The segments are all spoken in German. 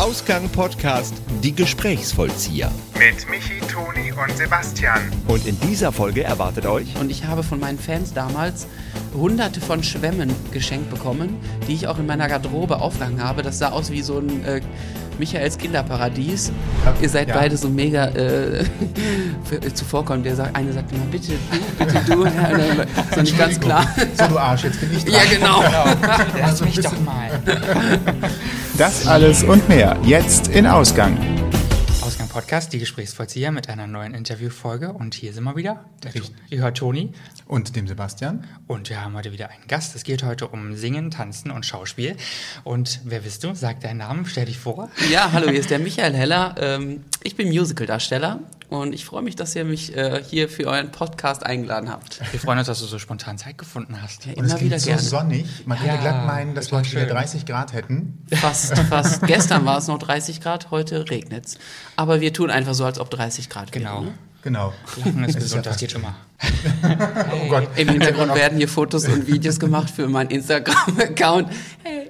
Ausgang Podcast, die Gesprächsvollzieher. Mit Michi, Toni und Sebastian. Und in dieser Folge erwartet euch... Und ich habe von meinen Fans damals hunderte von Schwämmen geschenkt bekommen, die ich auch in meiner Garderobe aufgehangen habe. Das sah aus wie so ein Michaels Kinderparadies. Ihr seid beide so mega zuvorkommend. Einer sagt immer, bitte du. Das ist nicht ganz klar. So, du Arsch, jetzt bin ich dran. Ja, genau. Lass mich doch mal. Das alles und mehr jetzt in Ausgang. Ausgang Podcast, die Gesprächsvollzieher mit einer neuen Interviewfolge. Und hier sind wir wieder. Ihr hört Toni. Und dem Sebastian. Und wir haben heute wieder einen Gast. Es geht heute um Singen, Tanzen und Schauspiel. Und wer bist du? Sag deinen Namen, stell dich vor. Ja, hallo, hier ist der Michael Heller. Ich bin Musicaldarsteller. Und ich freue mich, dass ihr mich hier für euren Podcast eingeladen habt. Wir freuen uns, dass du so spontan Zeit gefunden hast. Ja, und es klingt so sonnig. Man könnte glatt meinen, dass wir schon 30 Grad hätten. Fast. Gestern war es noch 30 Grad, heute regnet es. Aber wir tun einfach so, als ob 30 Grad wären. Ne? Genau. Lachen ist gesund, das geht immer. Hey. Oh Gott. Im Hintergrund werden hier Fotos und Videos gemacht für meinen Instagram-Account. Hey.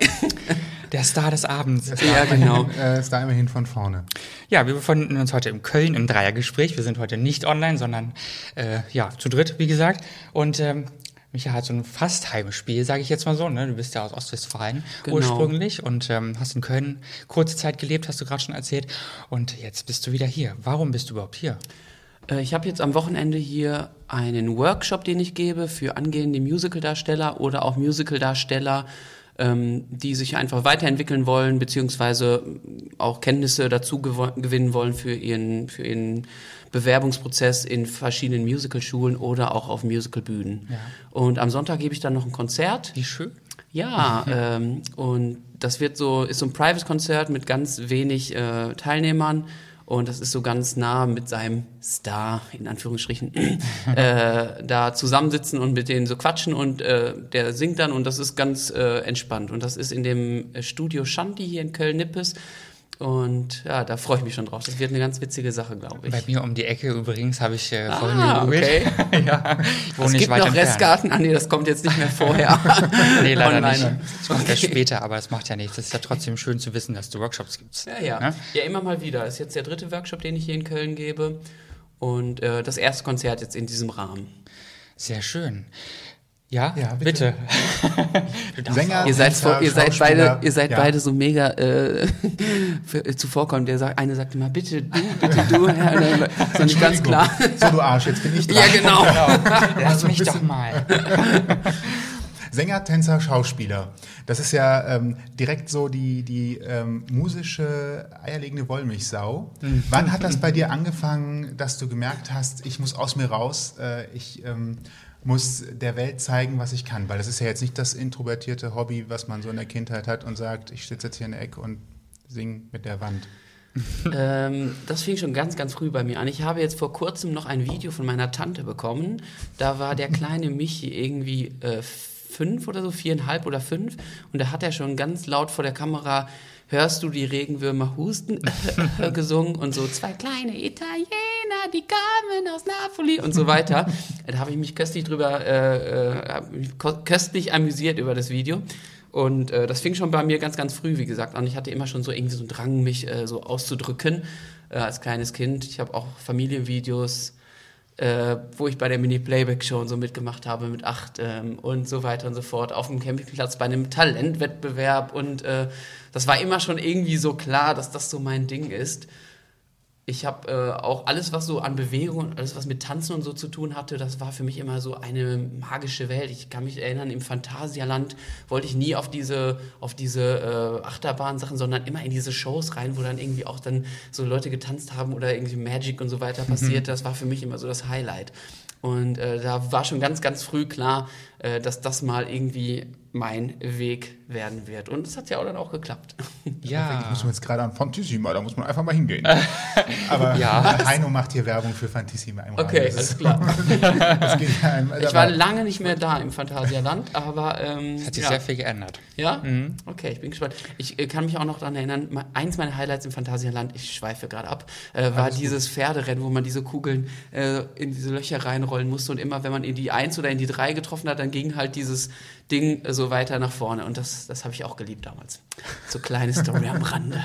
Der Star des Abends. Star immerhin von vorne. Ja, wir befinden uns heute in Köln im Dreiergespräch. Wir sind heute nicht online, sondern zu dritt, wie gesagt. Und Micha hat so ein fast Heimspiel, sage ich jetzt mal so. Ne? Du bist ja aus Ostwestfalen ursprünglich und hast in Köln kurze Zeit gelebt, hast du gerade schon erzählt. Und jetzt bist du wieder hier. Warum bist du überhaupt hier? Ich habe jetzt am Wochenende hier einen Workshop, den ich gebe für angehende Musicaldarsteller oder auch Musicaldarsteller, die sich einfach weiterentwickeln wollen, beziehungsweise auch Kenntnisse dazu gewinnen wollen für ihren Bewerbungsprozess in verschiedenen Musicalschulen oder auch auf Musicalbühnen. Ja. Und am Sonntag gebe ich dann noch ein Konzert. Wie schön. Ja, und das ist so ein Private-Konzert mit ganz wenig Teilnehmern. Und das ist so ganz nah mit seinem Star, in Anführungsstrichen, da zusammensitzen und mit denen so quatschen. Und der singt dann und das ist ganz entspannt. Und das ist in dem Studio Shanti hier in Köln-Nippes. Und ja, da freue ich mich schon drauf. Das wird eine ganz witzige Sache, glaube ich. Bei mir um die Ecke übrigens habe ich vorhin gegoogelt. Okay. Ja, es gibt noch Restgarten. Das kommt jetzt nicht mehr vorher. Nee, leider online. Nicht. Das kommt erst später, aber das macht ja nichts. Es ist ja trotzdem schön zu wissen, dass du Workshops gibst. Ja. Ja, immer mal wieder. Das ist jetzt der dritte Workshop, den ich hier in Köln gebe. Und das erste Konzert jetzt in diesem Rahmen. Sehr schön. Ja, bitte. Sänger, ihr seid beide so mega zuvorkommend. Einer sagt immer, bitte du. Das ist nicht ganz klar. So, du Arsch, jetzt bin ich dran. Ja, genau. Lass mich doch mal. Sänger, Tänzer, Schauspieler. Das ist ja direkt so die musische, eierlegende Wollmilchsau. Mhm. Wann hat das bei dir angefangen, dass du gemerkt hast, ich muss aus mir raus, ich muss der Welt zeigen, was ich kann. Weil das ist ja jetzt nicht das introvertierte Hobby, was man so in der Kindheit hat und sagt, ich sitze jetzt hier in der Ecke und singe mit der Wand. Das fing schon ganz, ganz früh bei mir an. Ich habe jetzt vor kurzem noch ein Video von meiner Tante bekommen. Da war der kleine Michi irgendwie 4,5 oder 5. Und da hat er schon ganz laut vor der Kamera, hörst du die Regenwürmer husten, gesungen und so, zwei kleine Italiener, die kamen aus Napoli und so weiter. Da habe ich mich köstlich amüsiert über das Video. Und das fing schon bei mir ganz, ganz früh, wie gesagt, an. Ich hatte immer schon so irgendwie so einen Drang, mich so auszudrücken als kleines Kind. Ich habe auch Familienvideos, wo ich bei der Mini-Playback-Show und so mitgemacht habe mit 8 und so weiter und so fort, auf dem Campingplatz bei einem Talentwettbewerb und das war immer schon irgendwie so klar, dass das so mein Ding ist. Ich habe auch alles, was so an Bewegung und alles, was mit Tanzen und so zu tun hatte, das war für mich immer so eine magische Welt. Ich kann mich erinnern, im Phantasialand wollte ich nie auf diese Achterbahnsachen, sondern immer in diese Shows rein, wo dann irgendwie auch dann so Leute getanzt haben oder irgendwie Magic und so weiter passiert. Das war für mich immer so das Highlight. Und da war schon ganz, ganz früh klar, dass das mal irgendwie mein Weg werden wird. Und es hat ja auch dann auch geklappt. Ja. Ich muss jetzt gerade an Phantissima, da muss man einfach mal hingehen. Aber Heino macht hier Werbung für Phantissima im Okay, Radio. Alles klar. Das geht einem, ich war lange nicht mehr da im Phantasialand, aber... es hat sich sehr viel geändert. Ja? Mhm. Okay, ich bin gespannt. Ich kann mich auch noch daran erinnern, eins meiner Highlights im Phantasialand, ich schweife gerade ab, war dieses Pferderennen, wo man diese Kugeln in diese Löcher reinrollen musste und immer, wenn man in die 1 oder in die 3 getroffen hat, dann ging halt dieses Ding so weiter nach vorne. Und das habe ich auch geliebt damals. So kleine Story am Rande.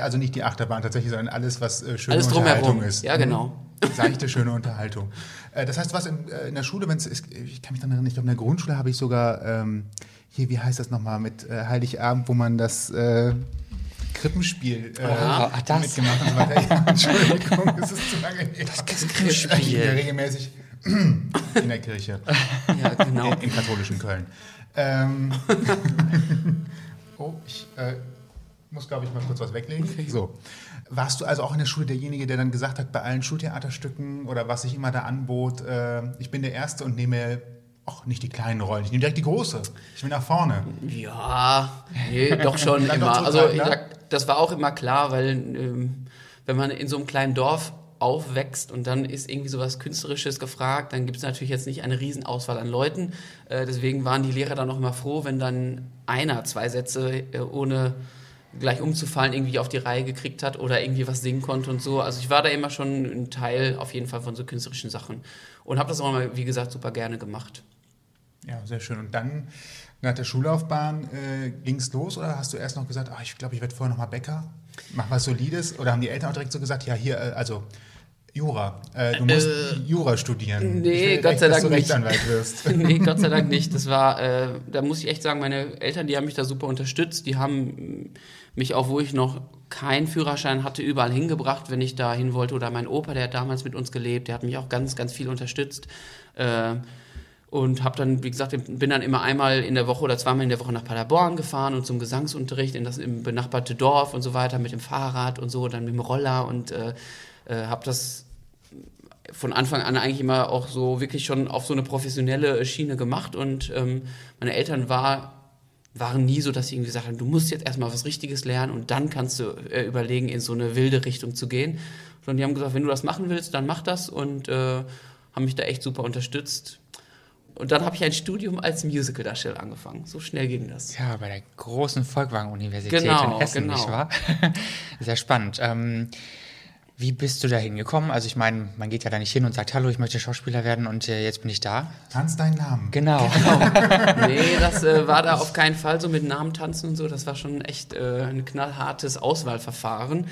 Also nicht die Achterbahn tatsächlich, sondern alles, was schöne alles Unterhaltung ist. Ja, genau. Seichte, schöne Unterhaltung. Das heißt, was in der Schule, wenn es ist, ich kann mich daran erinnern, ich glaube, in der Grundschule habe ich sogar, hier, wie heißt das nochmal, mit Heiligabend, wo man das... Krippenspiel mitgemacht und so weiter. Ja, Entschuldigung, es ist zu lange her. Das Krippenspiel. Regelmäßig in der Kirche. Ja, genau. Im katholischen Köln. Ich muss, glaube ich, mal kurz was weglegen. Okay. So. Warst du also auch in der Schule derjenige, der dann gesagt hat, bei allen Schultheaterstücken oder was sich immer da anbot, ich bin der Erste und nehme... Ach, nicht die kleinen Rollen, ich nehme direkt die große. Ich will nach vorne. Ja, nee, doch schon immer. Also das war auch immer klar, weil wenn man in so einem kleinen Dorf aufwächst und dann ist irgendwie sowas Künstlerisches gefragt, dann gibt es natürlich jetzt nicht eine Riesenauswahl an Leuten. Deswegen waren die Lehrer dann auch immer froh, wenn dann einer zwei Sätze ohne gleich umzufallen irgendwie auf die Reihe gekriegt hat oder irgendwie was singen konnte und so. Also ich war da immer schon ein Teil auf jeden Fall von so künstlerischen Sachen und habe das auch mal, wie gesagt, super gerne gemacht. Ja, sehr schön. Und dann nach der Schullaufbahn ging es los oder hast du erst noch gesagt, ich glaube, ich werde vorher nochmal Bäcker, mach was Solides? Oder haben die Eltern auch direkt so gesagt, ja hier, also Jura, du musst Jura studieren? Nee, Gott sei Dank nicht. Rechtsanwalt wirst. Nee, Gott sei Dank nicht. Das war, da muss ich echt sagen, meine Eltern, die haben mich da super unterstützt, die haben mich auch, wo ich noch keinen Führerschein hatte, überall hingebracht, wenn ich da hin wollte. Oder mein Opa, der hat damals mit uns gelebt, der hat mich auch ganz, ganz viel unterstützt. Und habe dann, wie gesagt, bin dann immer einmal in der Woche oder zweimal in der Woche nach Paderborn gefahren und zum Gesangsunterricht in das im benachbarte Dorf und so weiter mit dem Fahrrad und so, dann mit dem Roller und habe das von Anfang an eigentlich immer auch so wirklich schon auf so eine professionelle Schiene gemacht und meine Eltern waren nie so, dass sie irgendwie gesagt haben, du musst jetzt erstmal was Richtiges lernen und dann kannst du überlegen, in so eine wilde Richtung zu gehen. Sondern die haben gesagt, wenn du das machen willst, dann mach das und haben mich da echt super unterstützt. Und dann habe ich ein Studium als Musical-Darsteller angefangen. So schnell ging das. Ja, bei der großen Folkwang Universität in Essen, nicht wahr? Sehr spannend. Wie bist du da hingekommen? Also ich meine, man geht ja da nicht hin und sagt, hallo, ich möchte Schauspieler werden und jetzt bin ich da. Tanz deinen Namen. Genau. Nee, das war da auf keinen Fall so mit Namen tanzen und so. Das war schon echt ein knallhartes Auswahlverfahren.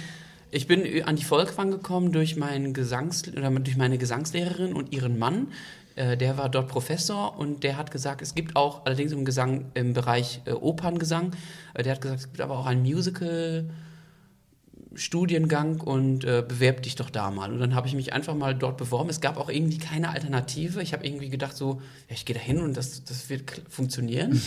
Ich bin an die Folkwang gekommen durch meine Gesangslehrerin und ihren Mann. Der war dort Professor und der hat gesagt, es gibt auch, allerdings im Gesang, im Bereich Operngesang, der hat gesagt, es gibt aber auch einen Musical Studiengang und bewerb dich doch da mal. Und dann habe ich mich einfach mal dort beworben. Es gab auch irgendwie keine Alternative. Ich habe irgendwie gedacht so, ja, ich gehe da hin und das wird funktionieren.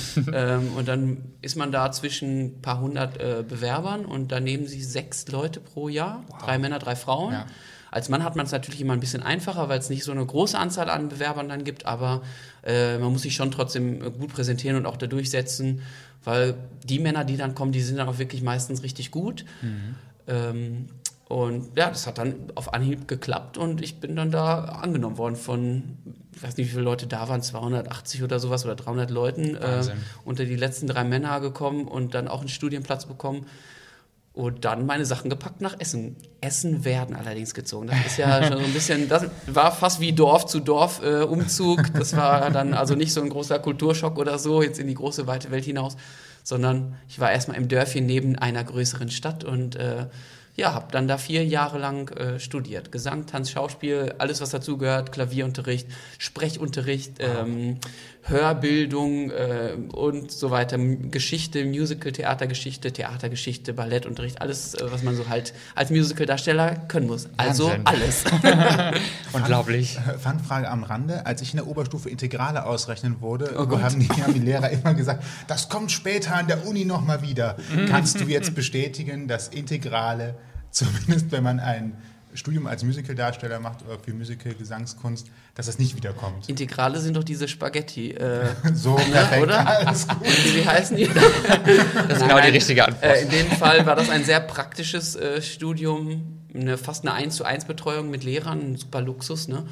Und dann ist man da zwischen ein paar hundert Bewerbern und da nehmen sie 6 Leute pro Jahr. Wow. 3 Männer, 3 Frauen. Ja. Als Mann hat man es natürlich immer ein bisschen einfacher, weil es nicht so eine große Anzahl an Bewerbern dann gibt, aber man muss sich schon trotzdem gut präsentieren und auch da durchsetzen, weil die Männer, die dann kommen, die sind dann auch wirklich meistens richtig gut. Mhm. Und ja, das hat dann auf Anhieb geklappt und ich bin dann da angenommen worden von, ich weiß nicht, wie viele Leute da waren, 280 oder sowas oder 300 Leuten, unter die letzten 3 Männer gekommen und dann auch einen Studienplatz bekommen und dann meine Sachen gepackt nach Essen. Essen werden allerdings gezogen. Das ist ja schon so ein bisschen, das war fast wie Dorf zu Dorf Umzug. Das war dann also nicht so ein großer Kulturschock oder so, jetzt in die große weite Welt hinaus, sondern ich war erstmal im Dörfchen neben einer größeren Stadt und habe dann da 4 Jahre lang studiert. Gesang, Tanz, Schauspiel, alles, was dazugehört, Klavierunterricht, Sprechunterricht, Hörbildung und so weiter, Geschichte, Musical, Theatergeschichte, Ballettunterricht, alles, was man so halt als Musical-Darsteller können muss. Also Wahnsinn. Alles. Unglaublich. Fangfrage am Rande, als ich in der Oberstufe Integrale ausrechnen wurde, haben die Lehrer immer gesagt, das kommt später an der Uni nochmal wieder. Kannst du jetzt bestätigen, dass Integrale, zumindest wenn man ein Studium als Musical-Darsteller macht oder für Musical-Gesangskunst, dass das nicht wiederkommt? Integrale sind doch diese Spaghetti. So, perfekt, oder? Alles gut. Wie heißen die? Das ist genau die richtige Antwort. In dem Fall war das ein sehr praktisches Studium, fast eine 1-zu-1-Betreuung mit Lehrern, ein super Luxus, ne?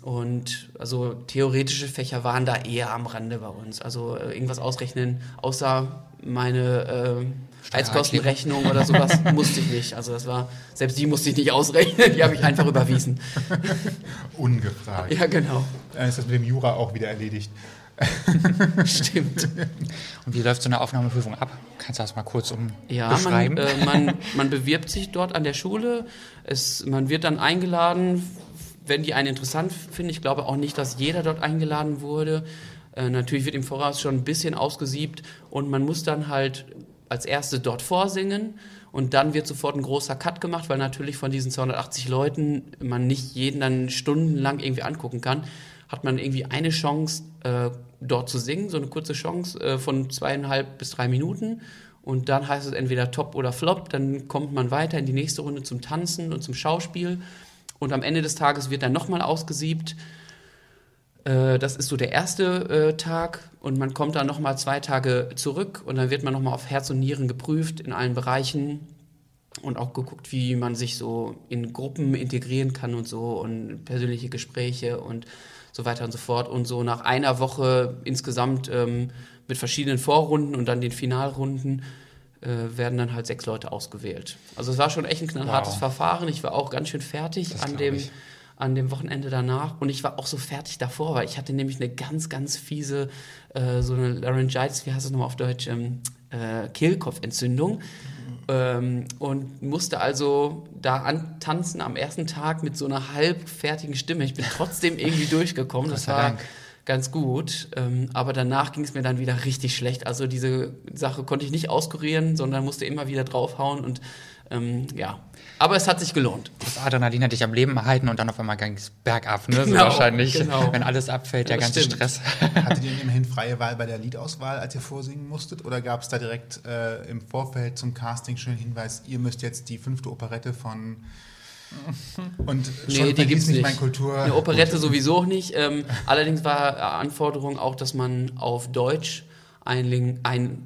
Und also theoretische Fächer waren da eher am Rande bei uns. Also irgendwas ausrechnen, außer meine Heizkostenrechnung oder sowas musste ich nicht. Also das war, selbst die musste ich nicht ausrechnen, die habe ich einfach überwiesen. Ungefragt. Ja, genau. Dann ist das mit dem Jura auch wieder erledigt. Stimmt. Und wie läuft so eine Aufnahmeprüfung ab? Kannst du das mal kurz beschreiben? Ja, man bewirbt sich dort an der Schule. Man wird dann eingeladen, wenn die einen interessant finden. Ich glaube auch nicht, dass jeder dort eingeladen wurde. Natürlich wird im Voraus schon ein bisschen ausgesiebt und man muss dann halt als Erste dort vorsingen. Und dann wird sofort ein großer Cut gemacht, weil natürlich von diesen 280 Leuten man nicht jeden dann stundenlang irgendwie angucken kann. Hat man irgendwie eine Chance, dort zu singen, so eine kurze Chance von 2,5 bis 3 Minuten. Und dann heißt es entweder Top oder Flop. Dann kommt man weiter in die nächste Runde zum Tanzen und zum Schauspiel. Und am Ende des Tages wird dann nochmal ausgesiebt. Das ist so der erste Tag. Und man kommt dann nochmal 2 Tage zurück und dann wird man nochmal auf Herz und Nieren geprüft in allen Bereichen und auch geguckt, wie man sich so in Gruppen integrieren kann und so und persönliche Gespräche und so weiter und so fort. Und so nach einer Woche insgesamt mit verschiedenen Vorrunden und dann den Finalrunden werden dann halt 6 Leute ausgewählt. Also es war schon echt ein knallhartes Verfahren. Ich war auch ganz schön fertig an dem Wochenende danach. Und ich war auch so fertig davor, weil ich hatte nämlich eine ganz, ganz fiese, so eine Laryngitis, wie heißt das nochmal auf Deutsch, Kehlkopfentzündung. Und musste also da antanzen am ersten Tag mit so einer halbfertigen Stimme. Ich bin trotzdem irgendwie durchgekommen. Das war ganz gut. Aber danach ging es mir dann wieder richtig schlecht. Also diese Sache konnte ich nicht auskurieren, sondern musste immer wieder draufhauen und ja, aber es hat sich gelohnt. Das Adrenalin hat dich am Leben erhalten und dann auf einmal ging es bergab, ne? Genau, so wahrscheinlich, genau. Wenn alles abfällt, ja, der ganze Stress. Hattet ihr immerhin freie Wahl bei der Liedauswahl, als ihr vorsingen musstet? Oder gab es da direkt im Vorfeld zum Casting schon einen Hinweis, ihr müsst jetzt die 5. Operette von... Und nee, die gibt es nicht. Mein Kultur. Eine Operette sowieso nicht. Allerdings war Anforderung auch, dass man auf Deutsch ein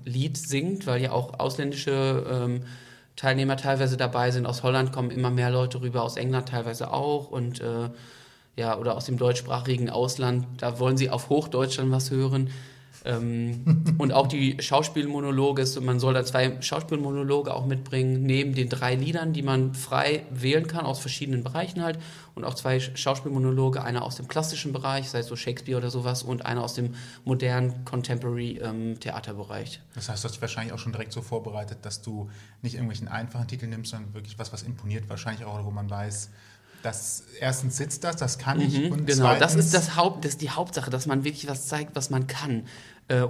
Lied singt, weil ja auch ausländische... Teilnehmer teilweise dabei sind. Aus Holland kommen immer mehr Leute rüber, aus England teilweise auch und ja, oder aus dem deutschsprachigen Ausland. Da wollen sie auf Hochdeutsch dann was hören. Und auch die Schauspielmonologe, man soll da 2 Schauspielmonologe auch mitbringen, neben den 3 Liedern, die man frei wählen kann, aus verschiedenen Bereichen halt. Und auch 2 Schauspielmonologe, einer aus dem klassischen Bereich, sei es so Shakespeare oder sowas, und einer aus dem modernen Contemporary-Theaterbereich. Das heißt, du hast wahrscheinlich auch schon direkt so vorbereitet, dass du nicht irgendwelchen einfachen Titel nimmst, sondern wirklich was imponiert, wahrscheinlich auch, wo man weiß... Das, erstens sitzt das kann ich. Und genau, das ist die Hauptsache, dass man wirklich was zeigt, was man kann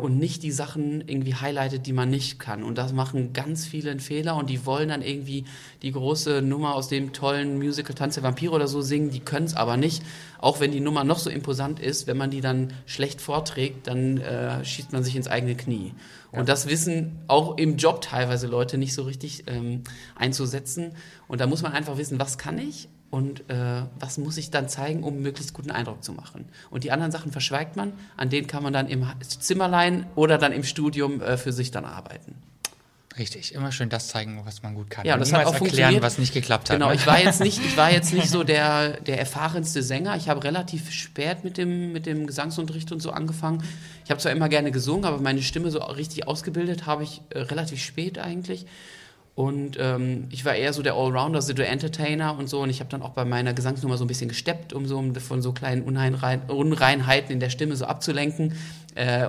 und nicht die Sachen irgendwie highlightet, die man nicht kann. Und das machen ganz viele einen Fehler und die wollen dann irgendwie die große Nummer aus dem tollen Musical Tanz der Vampire oder so singen, die können es aber nicht. Auch wenn die Nummer noch so imposant ist, wenn man die dann schlecht vorträgt, dann schießt man sich ins eigene Knie. Ja. Und das wissen auch im Job teilweise Leute nicht so richtig einzusetzen. Und da muss man einfach wissen, was kann ich? Und was muss ich dann zeigen, um möglichst guten Eindruck zu machen? Und die anderen Sachen verschweigt man, an denen kann man dann im Zimmerlein oder dann im Studium für sich dann arbeiten. Richtig, immer schön das zeigen, was man gut kann. Ja, und das hat auch erklären, was nicht geklappt hat. Genau, ne? ich war jetzt nicht so der erfahrenste Sänger. Ich habe relativ spät mit dem Gesangsunterricht und so angefangen. Ich habe zwar immer gerne gesungen, aber meine Stimme so richtig ausgebildet habe ich relativ spät eigentlich. Und ich war eher so der Allrounder, also der Entertainer und so. Und ich habe dann auch bei meiner Gesangsnummer so ein bisschen gesteppt, um von so kleinen Unreinheiten in der Stimme so abzulenken.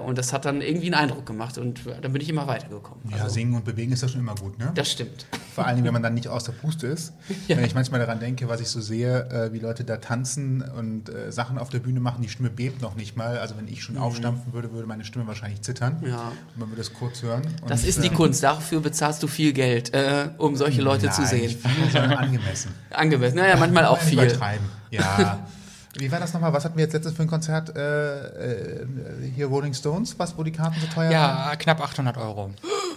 Und das hat dann irgendwie einen Eindruck gemacht. Und dann bin ich immer weitergekommen. Ja, also, singen und bewegen ist ja schon immer gut, ne? Das stimmt. Vor allem, wenn man dann nicht aus der Puste ist. Ja. Wenn ich manchmal daran denke, was ich so sehe, wie Leute da tanzen und Sachen auf der Bühne machen, die Stimme bebt noch nicht mal. Also wenn ich schon aufstampfen würde, würde meine Stimme wahrscheinlich zittern. Ja. Und man würde es kurz hören. Das ist die Kunst. Dafür bezahlst du viel Geld, um solche Leute zu sehen. Viel, sondern angemessen. Angemessen, naja, manchmal auch viel. Übertreiben, ja. Wie war das nochmal? Was hatten wir jetzt letztens für ein Konzert? Hier Rolling Stones, wo die Karten so teuer waren? Ja, knapp 800 Euro.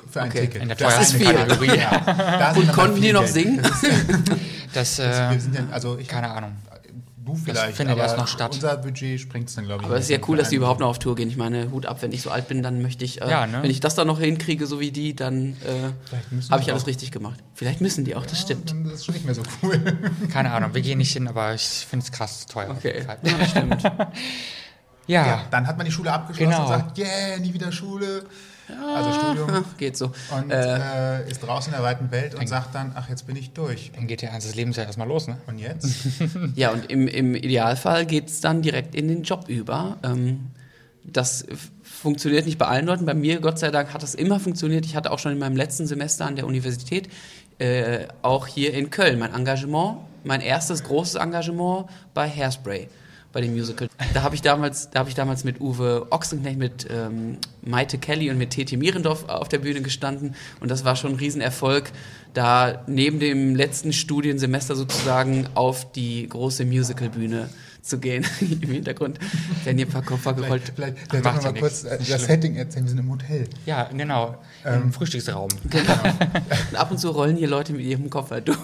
Für ein Ticket. In der teuersten Kategorie. Ja. Und konnten die noch Geld singen? Keine Ahnung. Du vielleicht, das findet erst noch statt. Unser Budget springt es dann, glaube ich. Aber es ist ja cool, dass die überhaupt noch auf Tour gehen. Ich meine, Hut ab, wenn ich so alt bin, dann möchte ich, ne? Wenn ich das dann noch hinkriege, so wie die, dann habe ich alles richtig gemacht. Vielleicht müssen die auch, ja, das stimmt. Das ist schon nicht mehr so cool. Keine Ahnung, wir gehen nicht hin, aber ich finde es krass teuer. Okay, ja, das stimmt. ja, dann hat man die Schule abgeschlossen und sagt, yeah, nie wieder Schule. Ja, also Studium geht so. Und ist draußen in der weiten Welt und sagt dann, ach, jetzt bin ich durch. Dann geht der Ernst des Lebens ja erstmal los, ne? Und jetzt? Ja, und im Idealfall geht es dann direkt in den Job über. das funktioniert nicht bei allen Leuten. Bei mir, Gott sei Dank, hat das immer funktioniert. Ich hatte auch schon in meinem letzten Semester an der Universität, auch hier in Köln, mein erstes großes Engagement bei Hairspray, bei dem Musical. Da habe ich damals mit Uwe Ochsenknecht, mit Maite Kelly und mit Tete Mierendorf auf der Bühne gestanden. Und das war schon ein Riesenerfolg, da neben dem letzten Studiensemester sozusagen auf die große Musicalbühne zu gehen. Im Hintergrund werden hier ein paar Koffer gerollt. Vielleicht darf ich mal kurz das Setting erzählen. Wir sind im Hotel. Ja, genau. Im Frühstücksraum. Genau. Und ab und zu rollen hier Leute mit ihrem Koffer durch.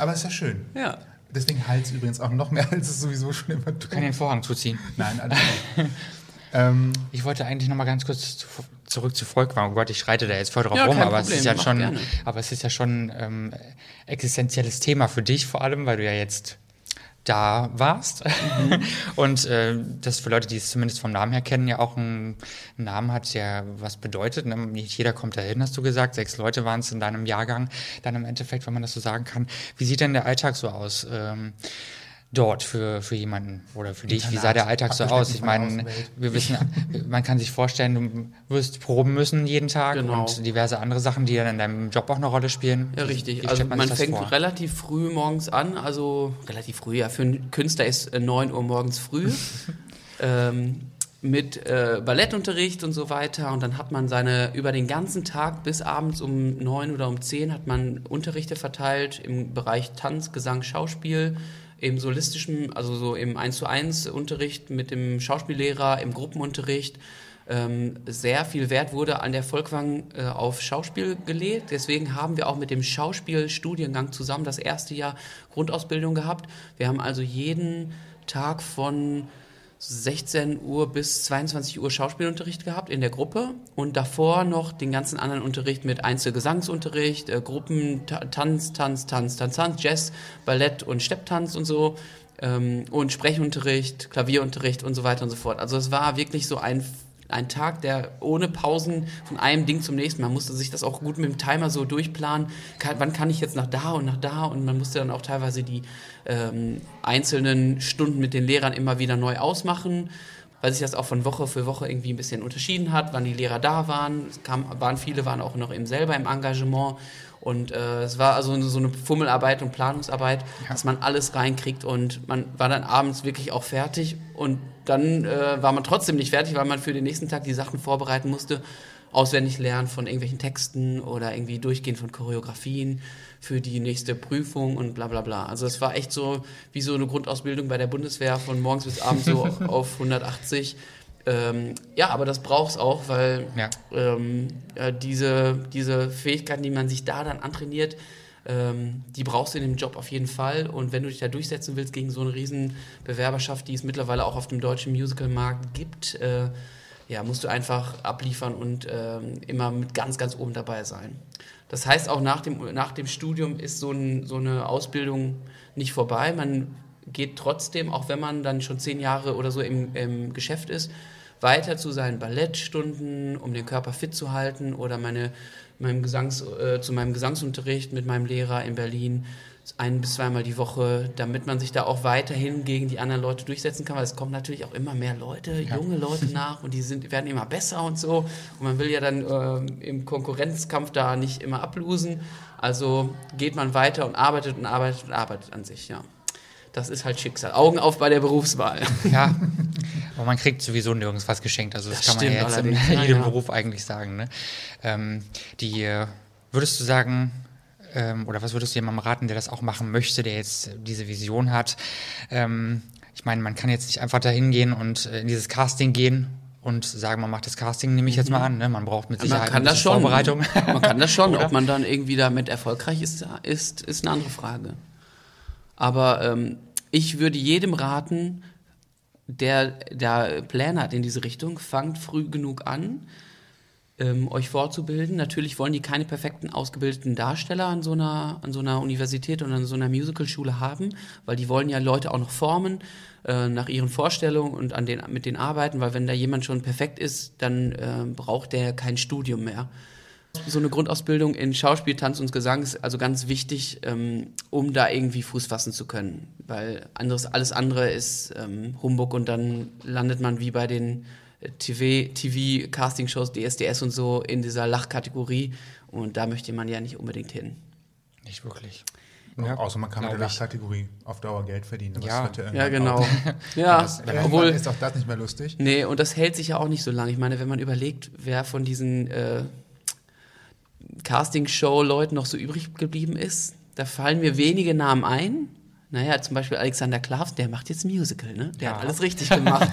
Aber ist ja schön. Ja. Deswegen Hals übrigens auch noch mehr, als es sowieso schon immer tut. Kann den Vorhang zuziehen. Nein, alles gut. Ich wollte eigentlich noch mal ganz kurz zurück zu Folkwang. Oh Gott, ich schreite da jetzt voll drauf rum, aber es ist ja schon existenzielles Thema für dich vor allem, weil du ja jetzt da warst. Mhm. Und das für Leute, die es zumindest vom Namen her kennen, ja auch einen Namen hat, der was bedeutet. Nicht jeder kommt dahin, hast du gesagt. 6 Leute waren es in deinem Jahrgang. Dann im Endeffekt, wenn man das so sagen kann. Wie sieht denn der Alltag so aus dort für jemanden oder für dich? Wie sah der Alltag so aus? Ich meine, wir wissen, man kann sich vorstellen, du wirst proben müssen jeden Tag und diverse andere Sachen, die dann in deinem Job auch eine Rolle spielen. Ja, richtig. Also man fängt relativ früh morgens an, also relativ früh, ja, für einen Künstler ist 9 Uhr morgens früh mit Ballettunterricht und so weiter, und dann hat man über den ganzen Tag bis abends um 9 oder um 10 hat man Unterrichte verteilt im Bereich Tanz, Gesang, Schauspiel, im solistischen, also so im 1:1 Unterricht mit dem Schauspiellehrer, im Gruppenunterricht. Sehr viel Wert wurde an der Folkwang auf Schauspiel gelegt. Deswegen haben wir auch mit dem Schauspielstudiengang zusammen das erste Jahr Grundausbildung gehabt. Wir haben also jeden Tag von 16 Uhr bis 22 Uhr Schauspielunterricht gehabt in der Gruppe und davor noch den ganzen anderen Unterricht mit Einzelgesangsunterricht, Gruppen, Tanz, Jazz, Ballett und Stepptanz und so, und Sprechunterricht, Klavierunterricht und so weiter und so fort. Also es war wirklich so ein Tag, der ohne Pausen von einem Ding zum nächsten. Man musste sich das auch gut mit dem Timer so durchplanen. Wann kann ich jetzt nach da? Und man musste dann auch teilweise die einzelnen Stunden mit den Lehrern immer wieder neu ausmachen, weil sich das auch von Woche für Woche irgendwie ein bisschen unterschieden hat, wann die Lehrer da waren. Viele waren auch noch selber im Engagement. Und es war also so eine Fummelarbeit und Planungsarbeit, dass man alles reinkriegt, und man war dann abends wirklich auch fertig, und dann war man trotzdem nicht fertig, weil man für den nächsten Tag die Sachen vorbereiten musste, auswendig lernen von irgendwelchen Texten oder irgendwie durchgehen von Choreografien für die nächste Prüfung und bla bla bla. Also es war echt so wie so eine Grundausbildung bei der Bundeswehr von morgens bis abends so auf 180. Ja, aber das braucht's auch, weil diese Fähigkeiten, die man sich da dann antrainiert, die brauchst du in dem Job auf jeden Fall. Und wenn du dich da durchsetzen willst gegen so eine riesen Bewerberschaft, die es mittlerweile auch auf dem deutschen Musicalmarkt gibt, musst du einfach abliefern und immer mit ganz, ganz oben dabei sein. Das heißt, auch nach dem Studium ist so eine Ausbildung nicht vorbei. Man geht trotzdem, auch wenn man dann schon 10 Jahre oder so im Geschäft ist, weiter zu seinen Ballettstunden, um den Körper fit zu halten, oder zu meinem Gesangsunterricht mit meinem Lehrer in Berlin 1- bis 2-mal die Woche, damit man sich da auch weiterhin gegen die anderen Leute durchsetzen kann, weil es kommen natürlich auch immer mehr Leute, junge Leute nach, und die werden immer besser und so, und man will ja dann im Konkurrenzkampf da nicht immer ablosen, also geht man weiter und arbeitet an sich, ja. Das ist halt Schicksal. Augen auf bei der Berufswahl. Ja, aber man kriegt sowieso nirgends was geschenkt. Also das kann man ja jetzt in jedem Beruf eigentlich sagen. Ne? Würdest du sagen, oder was würdest du jemandem raten, der das auch machen möchte, der jetzt diese Vision hat? Ich meine, man kann jetzt nicht einfach dahin gehen und in dieses Casting gehen und sagen, man macht das Casting, nehme ich jetzt mal an. Ne? Man braucht mit Sicherheit eine Vorbereitung. Man kann das schon. Ob man dann irgendwie damit erfolgreich ist eine andere Frage. Aber ich würde jedem raten, der Pläne hat in diese Richtung, fangt früh genug an, euch vorzubilden. Natürlich wollen die keine perfekten, ausgebildeten Darsteller an so einer Universität oder an so einer Musicalschule haben, weil die wollen ja Leute auch noch formen nach ihren Vorstellungen und mit denen arbeiten, weil wenn da jemand schon perfekt ist, dann braucht der kein Studium mehr. So eine Grundausbildung in Schauspiel, Tanz und Gesang ist also ganz wichtig, um da irgendwie Fuß fassen zu können. Weil alles andere ist Humbug und dann landet man wie bei den TV-Casting-Shows, DSDS und so in dieser Lachkategorie. Und da möchte man ja nicht unbedingt hin. Nicht wirklich. Ja, außer man kann mit der Lachkategorie auf Dauer Geld verdienen. Ja, ja genau. Ja, obwohl ist auch das nicht mehr lustig. Nee, und das hält sich ja auch nicht so lange. Ich meine, wenn man überlegt, wer von diesen Casting-Show-Leuten noch so übrig geblieben ist, da fallen mir wenige Namen ein. Naja, zum Beispiel Alexander Klaws, der macht jetzt Musical, ne? Der hat alles richtig gemacht.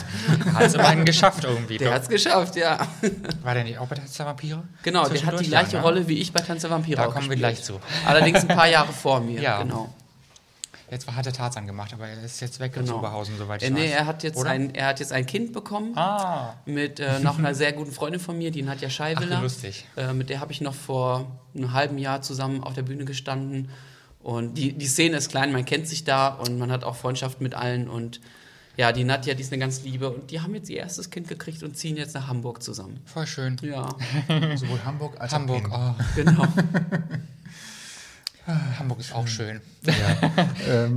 Hat es immerhin geschafft irgendwie. Der hat es geschafft, ja. War der nicht auch bei Tanz der Vampire? Genau, der hat die gleiche Rolle wie ich bei Tanz der Vampire da auch kommen gespielt. Wir gleich zu. Allerdings ein paar Jahre vor mir, ja. Genau. Jetzt hat er Tarzan gemacht, aber er ist jetzt weg in Oberhausen, soweit ich weiß. Nee, er hat jetzt ein Kind bekommen mit noch einer sehr guten Freundin von mir, die Nadja Scheiwiller. Ach, lustig. Mit der habe ich noch vor einem halben Jahr zusammen auf der Bühne gestanden. Und die Szene ist klein, man kennt sich da und man hat auch Freundschaft mit allen. Und ja, die Nadja, die ist eine ganz Liebe. Und die haben jetzt ihr erstes Kind gekriegt und ziehen jetzt nach Hamburg zusammen. Voll schön. Ja. Sowohl Hamburg als auch Hamburg. Genau. Hamburg ist auch schön. Ja.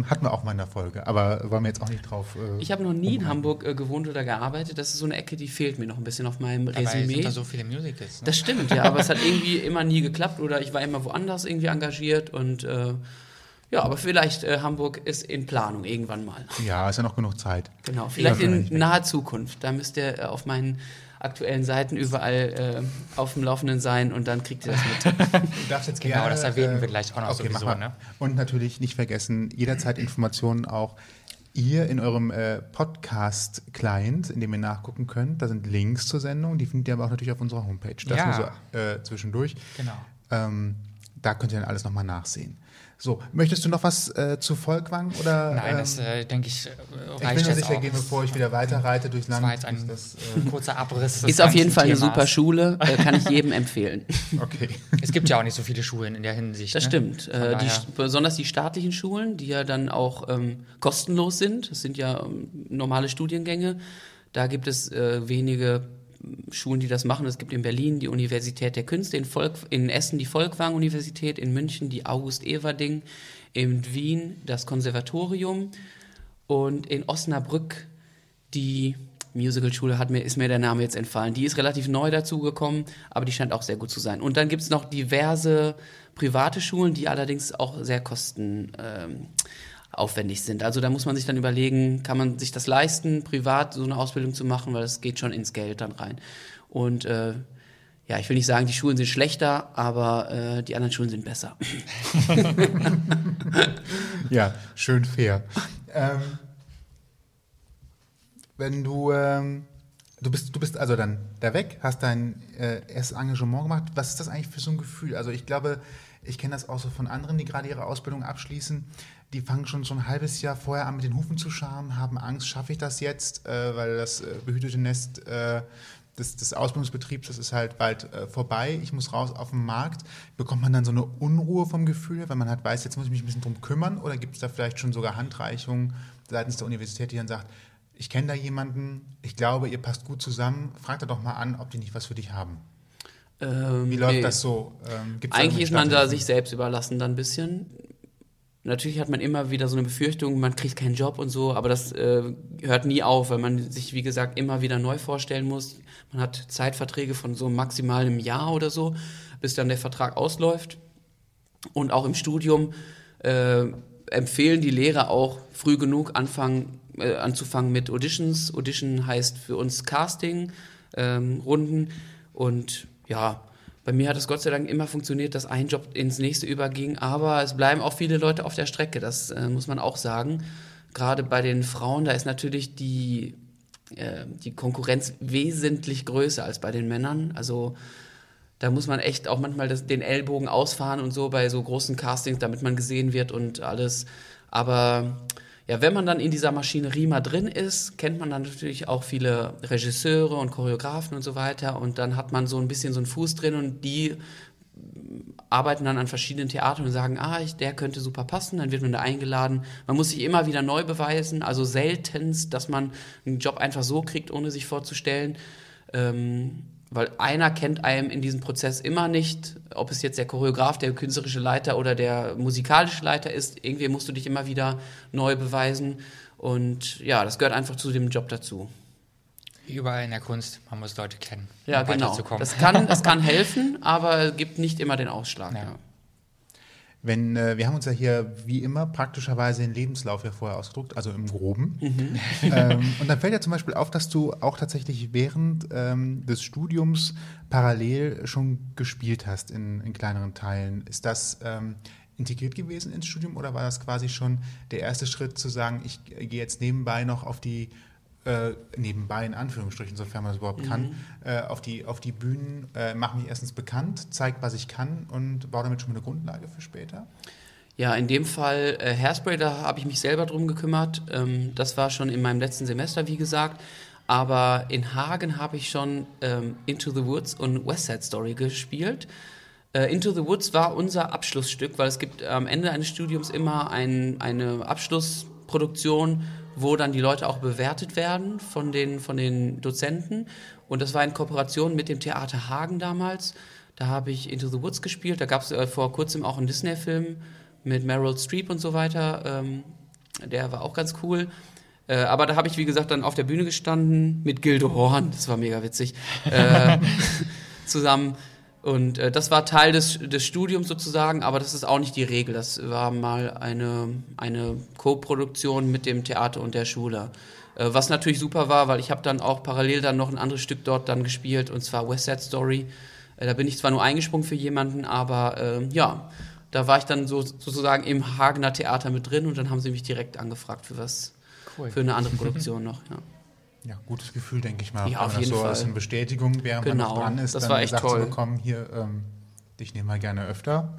Hatten wir auch mal in der Folge, aber waren wir jetzt auch nicht drauf. Ich habe noch nie in Hamburg gewohnt oder gearbeitet. Das ist so eine Ecke, die fehlt mir noch ein bisschen auf meinem Resümee. Dabei sind da so viele Musicals. Ne? Das stimmt, ja, aber es hat irgendwie immer nie geklappt oder ich war immer woanders irgendwie engagiert und ja, aber vielleicht Hamburg ist in Planung irgendwann mal. Ja, ist ja noch genug Zeit. Genau, vielleicht in naher Zukunft. Da müsst ihr auf meinen aktuellen Seiten überall auf dem Laufenden sein und dann kriegt ihr das mit. Du darfst jetzt gerne, genau, das erwähnen wir gleich auch noch sowieso. Ne? Und natürlich nicht vergessen, jederzeit Informationen auch ihr in eurem Podcast-Client, in dem ihr nachgucken könnt. Da sind Links zur Sendung, die findet ihr aber auch natürlich auf unserer Homepage. Das nur so zwischendurch. Genau. Da könnt ihr dann alles nochmal nachsehen. So, möchtest du noch was zu Folkwang? Oder, nein, das denke ich reicht. Ich bin mir sicher, bevor ich wieder weiterreite durchs Land. Das war jetzt ein kurzer Abriss. Ist auf jeden Fall eine super Schule, kann ich jedem empfehlen. Okay. Es gibt ja auch nicht so viele Schulen in der Hinsicht. Das stimmt. Besonders die staatlichen Schulen, die ja dann auch kostenlos sind. Das sind ja normale Studiengänge. Da gibt es wenige Schulen, die das machen. Es gibt in Berlin die Universität der Künste, in Essen die Folkwang Universität, in München die August-Everding, in Wien das Konservatorium und in Osnabrück die Musicalschule ist mir der Name jetzt entfallen. Die ist relativ neu dazugekommen, aber die scheint auch sehr gut zu sein. Und dann gibt es noch diverse private Schulen, die allerdings auch sehr kostenaufwendig sind. Also da muss man sich dann überlegen, kann man sich das leisten, privat so eine Ausbildung zu machen, weil das geht schon ins Geld dann rein. Und ich will nicht sagen, die Schulen sind schlechter, aber die anderen Schulen sind besser. Ja, schön fair. Wenn du du bist also dann da weg, hast dein erstes Engagement gemacht. Was ist das eigentlich für so ein Gefühl? Also ich glaube, ich kenne das auch so von anderen, die gerade ihre Ausbildung abschließen. Die fangen schon so ein halbes Jahr vorher an, mit den Hufen zu scharen, haben Angst, schaffe ich das jetzt, weil das behütete Nest des Ausbildungsbetriebs, das ist halt bald vorbei, ich muss raus auf den Markt. Bekommt man dann so eine Unruhe vom Gefühl, weil man halt weiß, jetzt muss ich mich ein bisschen drum kümmern, oder gibt es da vielleicht schon sogar Handreichungen seitens der Universität, die dann sagt, ich kenne da jemanden, ich glaube, ihr passt gut zusammen, frag da doch mal an, ob die nicht was für dich haben. Wie läuft das so? Eigentlich ist man da sich selbst überlassen dann ein bisschen. Natürlich hat man immer wieder so eine Befürchtung, man kriegt keinen Job und so, aber das hört nie auf, weil man sich, wie gesagt, immer wieder neu vorstellen muss. Man hat Zeitverträge von so maximal einem Jahr oder so, bis dann der Vertrag ausläuft. Und auch im Studium empfehlen die Lehrer auch früh genug anzufangen mit Auditions. Audition heißt für uns Casting, Runden und ja, bei mir hat es Gott sei Dank immer funktioniert, dass ein Job ins nächste überging, aber es bleiben auch viele Leute auf der Strecke, das muss man auch sagen. Gerade bei den Frauen, da ist natürlich die Konkurrenz wesentlich größer als bei den Männern. Also da muss man echt auch manchmal den Ellbogen ausfahren und so bei so großen Castings, damit man gesehen wird und alles. Aber ja, wenn man dann in dieser Maschinerie mal drin ist, kennt man dann natürlich auch viele Regisseure und Choreografen und so weiter und dann hat man so ein bisschen so einen Fuß drin und die arbeiten dann an verschiedenen Theatern und sagen, der könnte super passen, dann wird man da eingeladen. Man muss sich immer wieder neu beweisen, also seltenst, dass man einen Job einfach so kriegt, ohne sich vorzustellen. Weil einer kennt einem in diesem Prozess immer nicht, ob es jetzt der Choreograf, der künstlerische Leiter oder der musikalische Leiter ist. Irgendwie musst du dich immer wieder neu beweisen. Und ja, das gehört einfach zu dem Job dazu. Überall in der Kunst, man muss Leute kennen, um weiterzukommen. Das kann helfen, aber gibt nicht immer den Ausschlag. Ja. Ja. Wir haben uns ja hier wie immer praktischerweise den Lebenslauf ja vorher ausgedruckt, also im Groben. Mhm. Und dann fällt ja zum Beispiel auf, dass du auch tatsächlich während des Studiums parallel schon gespielt hast in kleineren Teilen. Ist das integriert gewesen ins Studium oder war das quasi schon der erste Schritt zu sagen, ich gehe jetzt nebenbei noch auf die nebenbei in Anführungsstrichen, sofern man das überhaupt kann, auf die Bühnen, mache mich erstens bekannt, zeige, was ich kann und baue damit schon eine Grundlage für später? Ja, in dem Fall Hairspray, da habe ich mich selber drum gekümmert. Das war schon in meinem letzten Semester, wie gesagt. Aber in Hagen habe ich schon Into the Woods und West Side Story gespielt. Into the Woods war unser Abschlussstück, weil es gibt am Ende eines Studiums immer eine Abschlussproduktion, wo dann die Leute auch bewertet werden von den Dozenten. Und das war in Kooperation mit dem Theater Hagen damals. Da habe ich Into the Woods gespielt. Da gab es vor kurzem auch einen Disney-Film mit Meryl Streep und so weiter. Der war auch ganz cool. Aber da habe ich, wie gesagt, dann auf der Bühne gestanden mit Gildo Horn. Das war mega witzig. Zusammen. Und das war Teil des Studiums sozusagen, aber das ist auch nicht die Regel. Das war mal eine Co-Produktion mit dem Theater und der Schule. Was natürlich super war, weil ich habe dann auch parallel dann noch ein anderes Stück dort dann gespielt, und zwar West Side Story. Da bin ich zwar nur eingesprungen für jemanden, aber ja, da war ich dann sozusagen im Hagener Theater mit drin und dann haben sie mich direkt angefragt für eine andere Produktion noch, ja. Ja, gutes Gefühl, denke ich mal. Ja, auf jeden Fall. Das ist eine Bestätigung, während man dran ist, das dann war echt gesagt toll. Zu bekommen, hier, dich nehmen wir gerne öfter.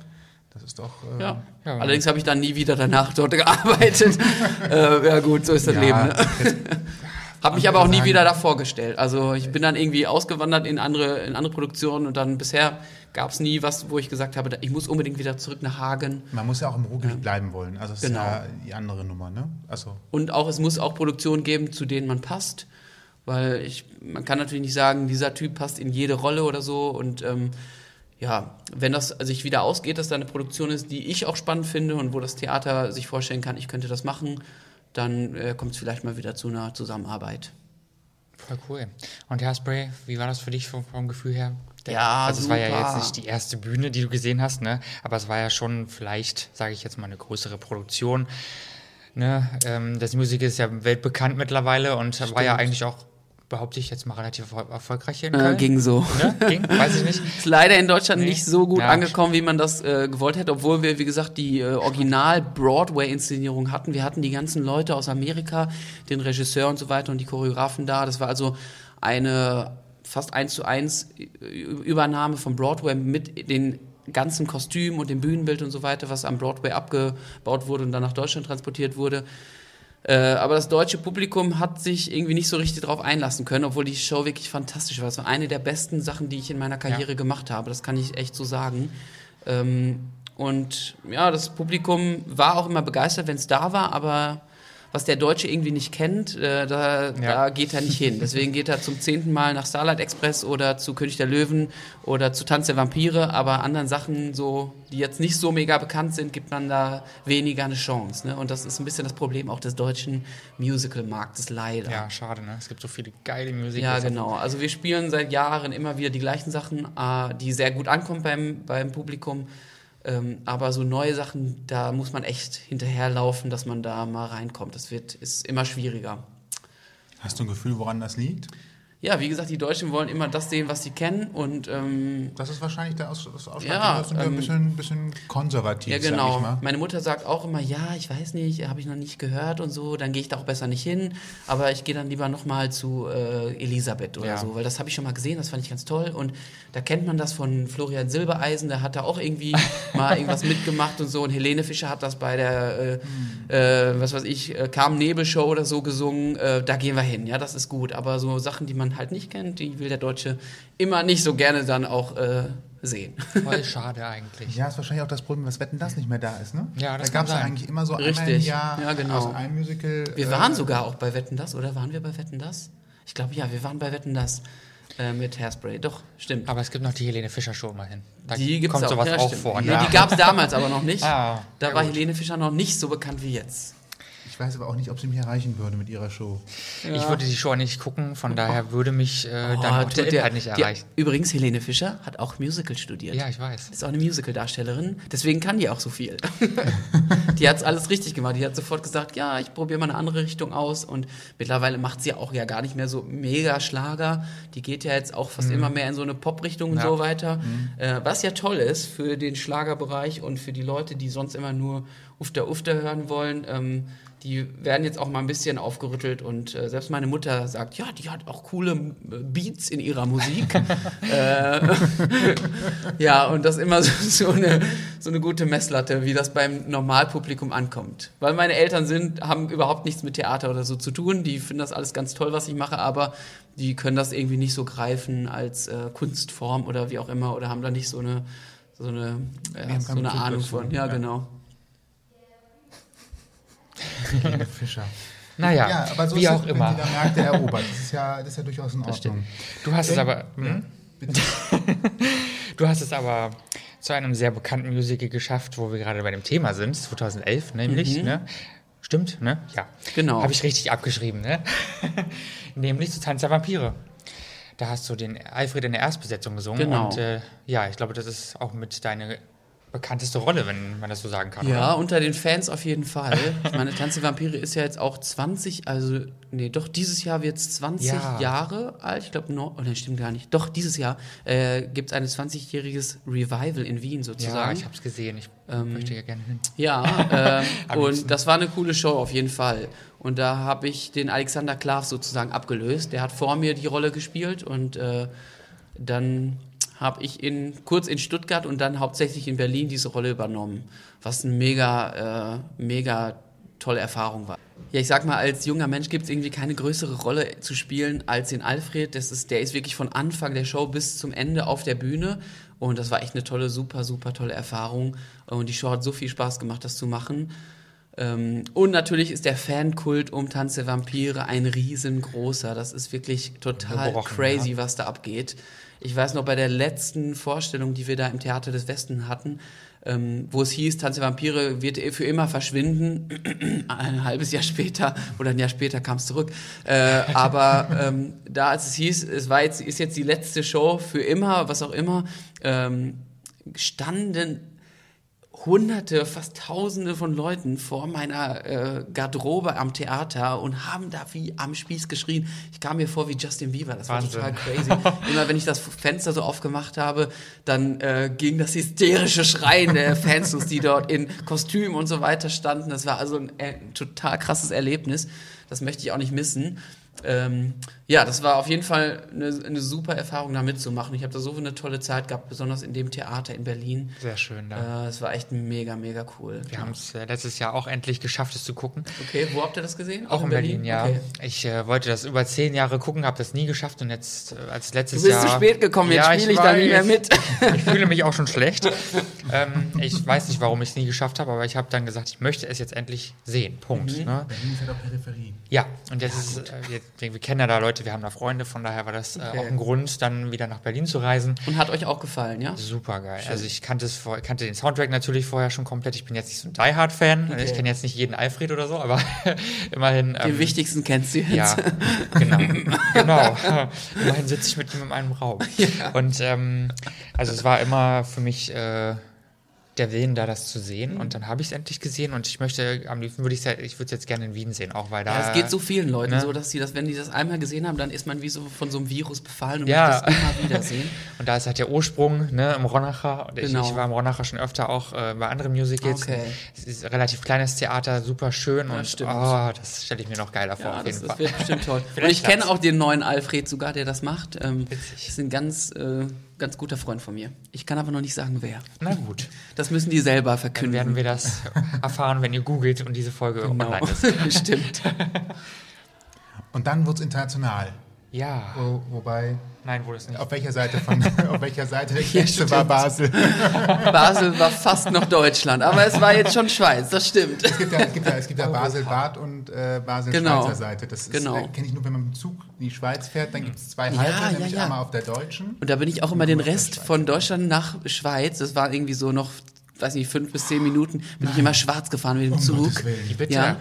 Das ist doch... Ja. Allerdings habe ich dann nie wieder danach dort gearbeitet. Ja gut, so ist das Leben. Ne? Habe mich aber auch nie wieder davor gestellt. Also ich bin dann irgendwie ausgewandert in andere Produktionen und dann bisher gab es nie was, wo ich gesagt habe, ich muss unbedingt wieder zurück nach Hagen. Man muss ja auch im Ruhrgebiet bleiben wollen. Also das ist ja die andere Nummer, ne? Also. Und auch es muss auch Produktionen geben, zu denen man passt. Weil man kann natürlich nicht sagen, dieser Typ passt in jede Rolle oder so. Und ja, wenn das sich wieder ausgeht, dass da eine Produktion ist, die ich auch spannend finde und wo das Theater sich vorstellen kann, ich könnte das machen, dann kommt es vielleicht mal wieder zu einer Zusammenarbeit. Voll cool. Und Hairspray, wie war das für dich vom Gefühl her? Ja, also super. Es war ja jetzt nicht die erste Bühne, die du gesehen hast, ne? Aber es war ja schon vielleicht, sage ich jetzt mal, eine größere Produktion. Ne? Das Musical ist ja weltbekannt mittlerweile und Stimmt. war ja eigentlich auch, behaupte ich jetzt mal, relativ erfolgreich hier in Köln. Ging so. Ne? Ging, weiß ich nicht. Ist leider in Deutschland nicht so gut angekommen, wie man das gewollt hätte, obwohl wir, wie gesagt, die Original-Broadway-Inszenierung hatten. Wir hatten die ganzen Leute aus Amerika, den Regisseur und so weiter und die Choreografen da. Das war also eine fast 1:1 Übernahme von Broadway mit den ganzen Kostümen und dem Bühnenbild und so weiter, was am Broadway abgebaut wurde und dann nach Deutschland transportiert wurde. Aber das deutsche Publikum hat sich irgendwie nicht so richtig drauf einlassen können, obwohl die Show wirklich fantastisch war. Das war eine der besten Sachen, die ich in meiner Karriere gemacht habe. Das kann ich echt so sagen. Und ja, das Publikum war auch immer begeistert, wenn es da war, aber was der Deutsche irgendwie nicht kennt, da geht er nicht hin. Deswegen geht er zum 10. Mal nach Starlight Express oder zu König der Löwen oder zu Tanz der Vampire, aber anderen Sachen, so, die jetzt nicht so mega bekannt sind, gibt man da weniger eine Chance. Ne? Und das ist ein bisschen das Problem auch des deutschen Musical-Marktes, leider. Ja, schade, ne? Es gibt so viele geile Musicals. Ja, genau. Also wir spielen seit Jahren immer wieder die gleichen Sachen, die sehr gut ankommen beim Publikum. Aber so neue Sachen, da muss man echt hinterherlaufen, dass man da mal reinkommt. Das ist immer schwieriger. Hast du ein Gefühl, woran das liegt? Ja, wie gesagt, die Deutschen wollen immer das sehen, was sie kennen. Und, das ist wahrscheinlich der Ausschlag. Ja, das sind ja ein bisschen konservativ, ja, genau. Sag ich mal. Meine Mutter sagt auch immer, ja, ich weiß nicht, habe ich noch nicht gehört und so, dann gehe ich da auch besser nicht hin. Aber ich gehe dann lieber nochmal zu Elisabeth oder so, weil das habe ich schon mal gesehen, das fand ich ganz toll. Und da kennt man das von Florian Silbereisen, der hat da auch irgendwie mal irgendwas mitgemacht und so. Und Helene Fischer hat das bei der, was weiß ich, Carmen-Nebel-Show oder so gesungen. Da gehen wir hin, ja, das ist gut. Aber so Sachen, die man halt nicht kennt, die will der Deutsche immer nicht so gerne dann auch sehen. Voll schade eigentlich. Ja, ist wahrscheinlich auch das Problem, was Wetten, dass nicht mehr da ist, ne? Ja, das da gab es ja eigentlich immer so einmal im Jahr aus einem Musical. Wir waren sogar auch bei Wetten, dass, oder waren wir bei Wetten, dass? Ich glaube, ja, wir waren bei Wetten, dass. Mit Hairspray, doch, stimmt. Aber es gibt noch die Helene Fischer Show immerhin. Da die gibt's kommt auch. Sowas ja, auch vor. Ja. Nee, die gab es damals aber noch nicht. Ah, da war gut. Helene Fischer noch nicht so bekannt wie jetzt. Ich weiß aber auch nicht, ob sie mich erreichen würde mit ihrer Show. Ja. Ich würde die Show nicht gucken, von daher würde mich dann auch der Inhalt nicht erreichen. Übrigens, Helene Fischer hat auch Musical studiert. Ja, ich weiß. Ist auch eine Musical-Darstellerin, deswegen kann die auch so viel. Die hat es alles richtig gemacht. Die hat sofort gesagt, ja, ich probiere mal eine andere Richtung aus. Und mittlerweile macht sie auch ja gar nicht mehr so mega Schlager. Die geht ja jetzt auch fast immer mehr in so eine Pop-Richtung und so weiter. Was ja toll ist für den Schlagerbereich und für die Leute, die sonst immer nur Ufter hören wollen, die werden jetzt auch mal ein bisschen aufgerüttelt und selbst meine Mutter sagt, ja, die hat auch coole Beats in ihrer Musik. Ja, und das immer so eine gute Messlatte, wie das beim Normalpublikum ankommt. Weil meine Eltern haben überhaupt nichts mit Theater oder so zu tun, die finden das alles ganz toll, was ich mache, aber die können das irgendwie nicht so greifen als Kunstform oder wie auch immer oder haben da nicht so eine Ahnung von. Ja, genau. Fischer. Naja, ja, aber so wie ist auch immer. Wenn sie da merkt, der erobert. Das ist ja durchaus in Ordnung. Du hast es aber zu einem sehr bekannten Musical geschafft, wo wir gerade bei dem Thema sind, 2011 nämlich, ne? Stimmt, ne? Ja. Genau. Habe ich richtig abgeschrieben, ne? Nämlich zu Tanz der Vampire. Da hast du den Alfred in der Erstbesetzung gesungen. Genau. Und ich glaube, das ist auch mit deiner bekannteste Rolle, wenn man das so sagen kann. Ja, oder? Unter den Fans auf jeden Fall. Ich meine, Tanz der Vampire ist ja jetzt auch 20, dieses Jahr wird es 20 Jahre alt. Ich glaube, stimmt gar nicht. Doch, dieses Jahr gibt es ein 20-jähriges Revival in Wien sozusagen. Ja, ich habe es gesehen. Ich möchte ja gerne hin. Ja, und das war eine coole Show auf jeden Fall. Und da habe ich den Alexander Klaws sozusagen abgelöst. Der hat vor mir die Rolle gespielt und dann habe ich kurz in Stuttgart und dann hauptsächlich in Berlin diese Rolle übernommen, was eine mega tolle Erfahrung war. Ja, ich sag mal, als junger Mensch gibt es irgendwie keine größere Rolle zu spielen als den Alfred. Der ist wirklich von Anfang der Show bis zum Ende auf der Bühne und das war echt eine tolle, super, super tolle Erfahrung und die Show hat so viel Spaß gemacht, das zu machen. Und natürlich ist der Fankult um Tanz der Vampire ein riesengroßer. Das ist wirklich total crazy, was da abgeht. Ich weiß noch, bei der letzten Vorstellung, die wir da im Theater des Westen hatten, wo es hieß, Tanz der Vampire wird für immer verschwinden, ein halbes Jahr später oder ein Jahr später kam es zurück. Da, als es hieß, ist jetzt die letzte Show für immer, was auch immer, standen Hunderte, fast Tausende von Leuten vor meiner Garderobe am Theater und haben da wie am Spieß geschrien. Ich kam mir vor wie Justin Bieber, das Wahnsinn. War total crazy. Immer wenn ich das Fenster so aufgemacht habe, dann ging das hysterische Schreien der Fans los, die dort in Kostüm und so weiter standen. Das war also ein total krasses Erlebnis, das möchte ich auch nicht missen. Das war auf jeden Fall eine super Erfahrung, da mitzumachen. Ich habe da so eine tolle Zeit gehabt, besonders in dem Theater in Berlin. Sehr schön da. Es war echt mega, mega cool. Wir haben es letztes Jahr auch endlich geschafft, es zu gucken. Okay, wo habt ihr das gesehen? Auch in Berlin, ja. Okay. Ich wollte das über 10 Jahre gucken, habe das nie geschafft und jetzt als letztes Jahr... Du bist zu spät gekommen, jetzt ja, spiele ich da nicht mehr mit. Ich fühle mich auch schon schlecht. Ich weiß nicht, warum ich es nie geschafft habe, aber ich habe dann gesagt, ich möchte es jetzt endlich sehen. Punkt. Mhm. Ne? Berlin ist halt auch Peripherie. Ja, und jetzt ist wir kennen ja da Leute, wir haben da Freunde, von daher war das auch ein Grund, dann wieder nach Berlin zu reisen. Und hat euch auch gefallen, ja? Super geil. Schön. Also ich kannte den Soundtrack natürlich vorher schon komplett. Ich bin jetzt nicht so ein Die Hard-Fan. Okay. Ich kenne jetzt nicht jeden Alfred oder so, aber immerhin... Den wichtigsten kennst du jetzt. Ja, genau. Immerhin sitze ich mit ihm in einem Raum. Ja. Und es war immer für mich... der Willen da, das zu sehen. Und dann habe ich es endlich gesehen und ich möchte, am liebsten würde es jetzt gerne in Wien sehen, auch weil da... Ja, es geht so vielen Leuten so, dass sie das, wenn die das einmal gesehen haben, dann ist man wie so von so einem Virus befallen und möchte es immer wieder sehen. Und da ist halt der Ursprung, ne, im Ronacher. Und ich war im Ronacher schon öfter auch bei anderen Musicals. Okay. Es ist ein relativ kleines Theater, super schön das stelle ich mir noch geiler vor, auf jeden Fall. Das wird bestimmt toll. Und ich kenne auch den neuen Alfred sogar, der das macht. Witzig. Das sind ganz guter Freund von mir. Ich kann aber noch nicht sagen, wer. Na gut. Das müssen die selber verkünden. Dann werden wir das erfahren, wenn ihr googelt und diese Folge online ist. Stimmt. Und dann wird's international. Ja. Wobei. Nein, wurde es nicht. Auf welcher Seite der Kirche war Basel? Basel war fast noch Deutschland, aber es war jetzt schon Schweiz, das stimmt. Es gibt ja Basel-Bad und Basel-Schweizer Seite. Das kenne ich nur, wenn man mit dem Zug in die Schweiz fährt, dann gibt es zwei Halter, nämlich einmal auf der deutschen. Und da bin ich auch immer den Rest von Deutschland nach Schweiz, das war irgendwie so noch, weiß nicht, 5 bis 10 Minuten, bin ich immer schwarz gefahren mit dem Zug. Ja.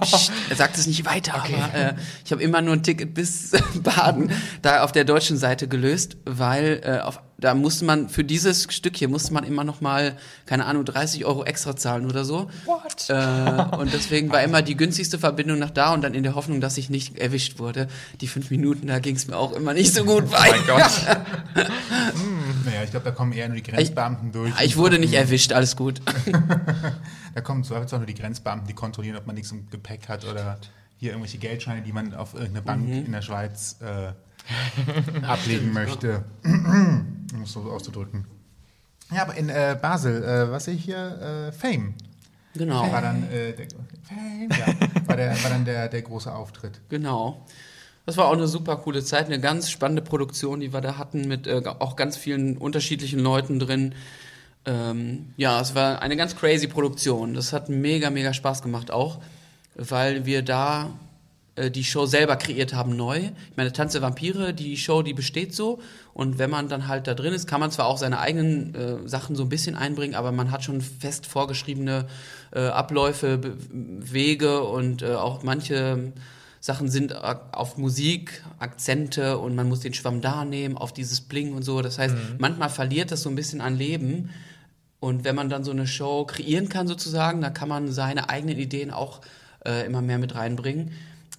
Psst, er sagt es nicht weiter, okay. Aber ich habe immer nur ein Ticket bis Baden da auf der deutschen Seite gelöst, weil da musste man, für dieses Stück hier musste man immer nochmal, keine Ahnung, 30 Euro extra zahlen oder so. What? Und deswegen war immer die günstigste Verbindung nach da und dann in der Hoffnung, dass ich nicht erwischt wurde. Die 5 Minuten, da ging es mir auch immer nicht so gut weiter. Oh mein Gott. Naja, ich glaube, da kommen eher nur die Grenzbeamten durch. Ich wurde nicht erwischt, alles gut. Da kommen zwar auch nur die Grenzbeamten, die kontrollieren, ob man nichts im Gepäck hat oder hier irgendwelche Geldscheine, die man auf irgendeine Bank in der Schweiz ablegen möchte. Um es so auszudrücken. Ja, aber in Basel, was sehe ich hier? Fame. Genau. Fame. War dann der große Auftritt. Genau. Das war auch eine super coole Zeit, eine ganz spannende Produktion, die wir da hatten, mit auch ganz vielen unterschiedlichen Leuten drin. Ja, es war eine ganz crazy Produktion. Das hat mega, mega Spaß gemacht auch, weil wir da die Show selber kreiert haben, neu. Ich meine, Tanz der Vampire, die Show, die besteht so. Und wenn man dann halt da drin ist, kann man zwar auch seine eigenen Sachen so ein bisschen einbringen, aber man hat schon fest vorgeschriebene Abläufe, Wege und auch manche Sachen sind auf Musik, Akzente und man muss den Schwamm da nehmen, auf dieses Bling und so. Das heißt, manchmal verliert das so ein bisschen an Leben. Und wenn man dann so eine Show kreieren kann sozusagen, dann kann man seine eigenen Ideen auch immer mehr mit reinbringen.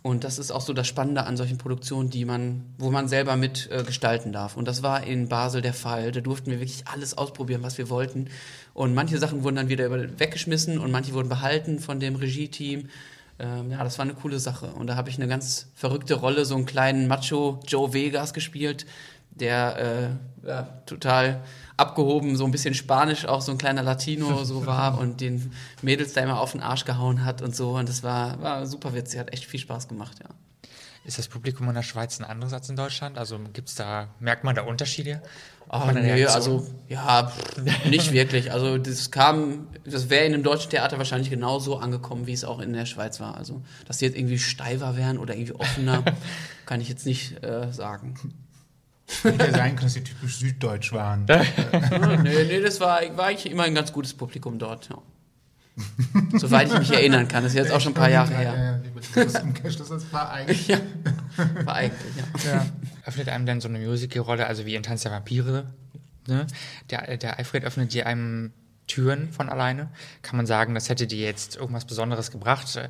Und das ist auch so das Spannende an solchen Produktionen, wo man selber mit gestalten darf. Und das war in Basel der Fall. Da durften wir wirklich alles ausprobieren, was wir wollten. Und manche Sachen wurden dann wieder weggeschmissen und manche wurden behalten von dem Regie-Team. Ja, das war eine coole Sache. Und da habe ich eine ganz verrückte Rolle, so einen kleinen Macho Joe Vegas gespielt, der total abgehoben, so ein bisschen spanisch auch, so ein kleiner Latino so war und den Mädels da immer auf den Arsch gehauen hat und so. Und das war super witzig, hat echt viel Spaß gemacht, ja. Ist das Publikum in der Schweiz ein anderes als in Deutschland? Also merkt man da Unterschiede? Ach, nee, also ja, nicht wirklich. Also das wäre in einem deutschen Theater wahrscheinlich genauso angekommen, wie es auch in der Schweiz war. Also, dass die jetzt irgendwie steifer wären oder irgendwie offener, kann ich jetzt nicht sagen. Hätte ja sein können, dass die typisch süddeutsch waren. nee, das war eigentlich immer ein ganz gutes Publikum dort, ja. Soweit ich mich erinnern kann. Das ist jetzt auch schon ein paar Jahre her. Das war eigentlich. Ja, war eigentlich, ja. Ja. Öffnet einem dann so eine Musical-Rolle, also wie in Tanz der Vampire, ne? Der Alfred öffnet dir einem Türen von alleine. Kann man sagen, das hätte dir jetzt irgendwas Besonderes gebracht?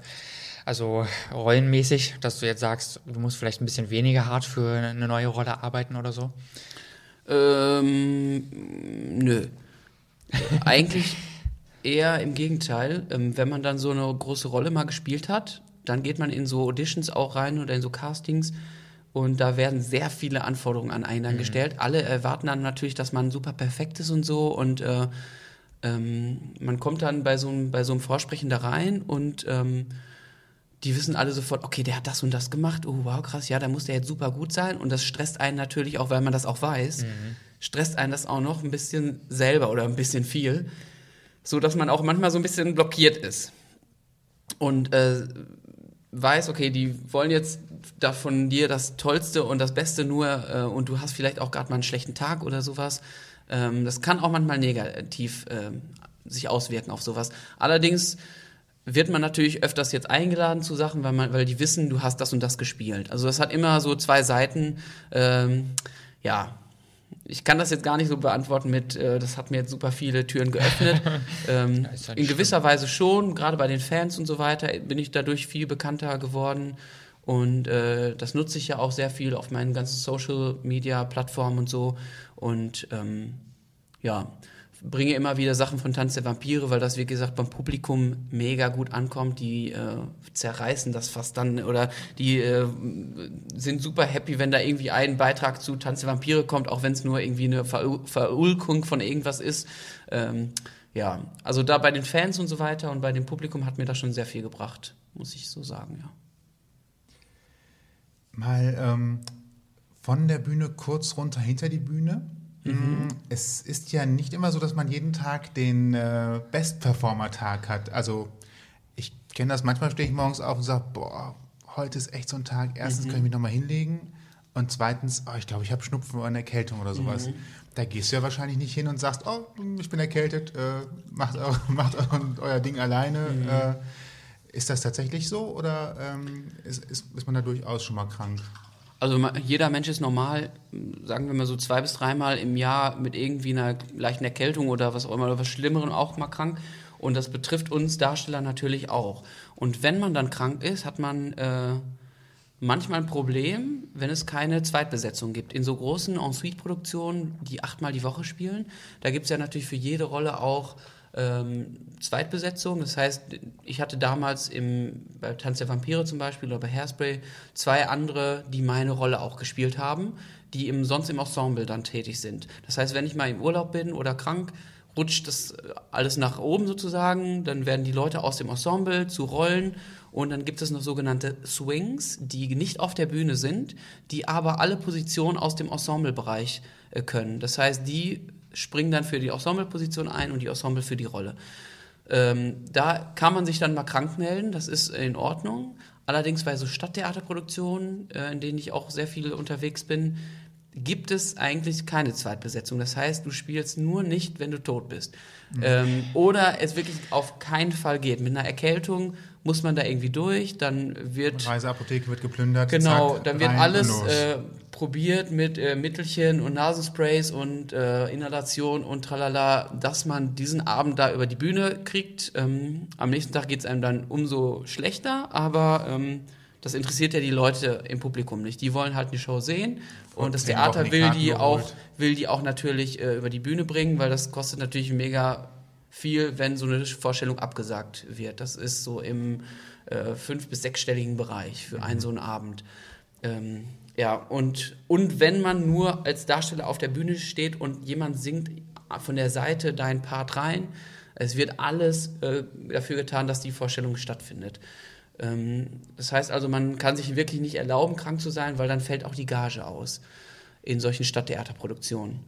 Also rollenmäßig, dass du jetzt sagst, du musst vielleicht ein bisschen weniger hart für eine neue Rolle arbeiten oder so? Nö. Eigentlich eher im Gegenteil, wenn man dann so eine große Rolle mal gespielt hat, dann geht man in so Auditions auch rein oder in so Castings und da werden sehr viele Anforderungen an einen dann gestellt. Alle erwarten dann natürlich, dass man super perfekt ist und so und man kommt dann bei so einem Vorsprechen da rein und die wissen alle sofort, okay, der hat das und das gemacht, oh wow, krass, ja, da muss der jetzt super gut sein und das stresst einen natürlich auch, weil man das auch weiß, stresst einen das auch noch ein bisschen selber oder ein bisschen viel. So, dass man auch manchmal so ein bisschen blockiert ist und weiß, okay, die wollen jetzt da von dir das Tollste und das Beste nur und du hast vielleicht auch gerade mal einen schlechten Tag oder sowas. Das kann auch manchmal negativ sich auswirken auf sowas. Allerdings wird man natürlich öfters jetzt eingeladen zu Sachen, weil die wissen, du hast das und das gespielt. Also das hat immer so zwei Seiten, ja. Ich kann das jetzt gar nicht so beantworten mit, das hat mir jetzt super viele Türen geöffnet. Ja, in gewisser Weise schon, gerade bei den Fans und so weiter, bin ich dadurch viel bekannter geworden. Und das nutze ich ja auch sehr viel auf meinen ganzen Social-Media-Plattformen und so. Und ja, bringe immer wieder Sachen von Tanz der Vampire, weil das, wie gesagt, beim Publikum mega gut ankommt. Die zerreißen das fast dann oder die sind super happy, wenn da irgendwie ein Beitrag zu Tanz der Vampire kommt, auch wenn es nur irgendwie eine Verulkung von irgendwas ist. Ja, also da bei den Fans und so weiter und bei dem Publikum hat mir das schon sehr viel gebracht, muss ich so sagen, ja. Mal von der Bühne kurz runter hinter die Bühne. Mhm. Es ist ja nicht immer so, dass man jeden Tag den Best-Performer-Tag hat. Also ich kenne das, manchmal stehe ich morgens auf und sage, boah, heute ist echt so ein Tag. Erstens kann ich mich nochmal hinlegen und zweitens, oh, ich glaube, ich habe Schnupfen oder eine Erkältung oder sowas. Mhm. Da gehst du ja wahrscheinlich nicht hin und sagst, oh, ich bin erkältet, macht euer Ding alleine. Mhm. Ist das tatsächlich so oder ist man da durchaus schon mal krank? Also jeder Mensch ist normal, sagen wir mal so 2 bis 3 Mal im Jahr mit irgendwie einer leichten Erkältung oder was auch immer, oder was Schlimmerem auch mal krank. Und das betrifft uns Darsteller natürlich auch. Und wenn man dann krank ist, hat man manchmal ein Problem, wenn es keine Zweitbesetzung gibt. In so großen Ensuite-Produktionen, die 8-mal die Woche spielen, da gibt es ja natürlich für jede Rolle auch Zweitbesetzung. Das heißt, ich hatte damals bei Tanz der Vampire zum Beispiel oder bei Hairspray 2 andere, die meine Rolle auch gespielt haben, die sonst im Ensemble dann tätig sind. Das heißt, wenn ich mal im Urlaub bin oder krank, rutscht das alles nach oben sozusagen, dann werden die Leute aus dem Ensemble zu Rollen und dann gibt es noch sogenannte Swings, die nicht auf der Bühne sind, die aber alle Positionen aus dem Ensemblebereich können. Das heißt, die springen dann für die Ensemble-Position ein und die Ensemble für die Rolle. Da kann man sich dann mal krank melden, das ist in Ordnung. Allerdings bei so Stadttheaterproduktionen, in denen ich auch sehr viel unterwegs bin, gibt es eigentlich keine Zweitbesetzung. Das heißt, du spielst nur nicht, wenn du tot bist. Oder es wirklich auf keinen Fall geht. Mit einer Erkältung muss man da irgendwie durch, dann wird... Reiseapotheke wird geplündert. Genau, zack, dann wird alles probiert mit Mittelchen und Nasensprays und Inhalation und tralala, dass man diesen Abend da über die Bühne kriegt. Am nächsten Tag geht es einem dann umso schlechter, aber... das interessiert ja die Leute im Publikum nicht. Die wollen halt eine Show sehen und das Theater will die auch natürlich über die Bühne bringen, weil das kostet natürlich mega viel, wenn so eine Vorstellung abgesagt wird. Das ist so im 5- bis 6-stelligen Bereich für einen so einen Abend. Ja, und wenn man nur als Darsteller auf der Bühne steht und jemand singt von der Seite dein Part rein, es wird alles dafür getan, dass die Vorstellung stattfindet. Das heißt also, man kann sich wirklich nicht erlauben, krank zu sein, weil dann fällt auch die Gage aus in solchen Stadttheaterproduktionen.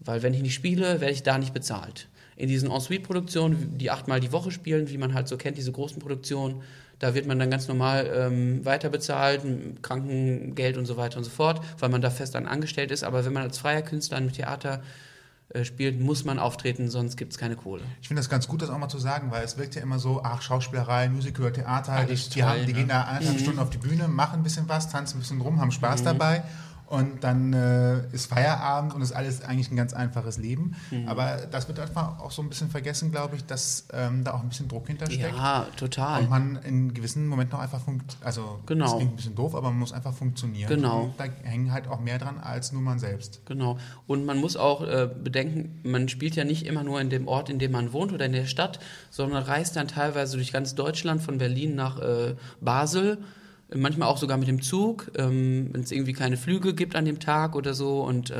Weil wenn ich nicht spiele, werde ich da nicht bezahlt. In diesen Ensuite-Produktionen, die 8-mal die Woche spielen, wie man halt so kennt, diese großen Produktionen, da wird man dann ganz normal weiter bezahlt, Krankengeld und so weiter und so fort, weil man da fest dann angestellt ist. Aber wenn man als freier Künstler im Theater spielt, muss man auftreten, sonst gibt es keine Kohle. Ich finde das ganz gut, das auch mal zu sagen, weil es wirkt ja immer so, ach, Schauspielerei, Musical, Theater, die gehen da 1,5 Stunden auf die Bühne, machen ein bisschen was, tanzen ein bisschen rum, haben Spaß dabei und dann ist Feierabend und ist alles eigentlich ein ganz einfaches Leben. Aber das wird einfach auch so ein bisschen vergessen, glaube ich, dass da auch ein bisschen Druck hintersteckt. Ja, total. Und man in gewissen Momenten auch einfach das klingt ein bisschen doof, aber man muss einfach funktionieren. Genau. Und da hängen halt auch mehr dran als nur man selbst. Genau. Und man muss auch bedenken, man spielt ja nicht immer nur in dem Ort, in dem man wohnt oder in der Stadt, sondern reist dann teilweise durch ganz Deutschland, von Berlin nach Basel, manchmal auch sogar mit dem Zug, wenn es irgendwie keine Flüge gibt an dem Tag oder so. Und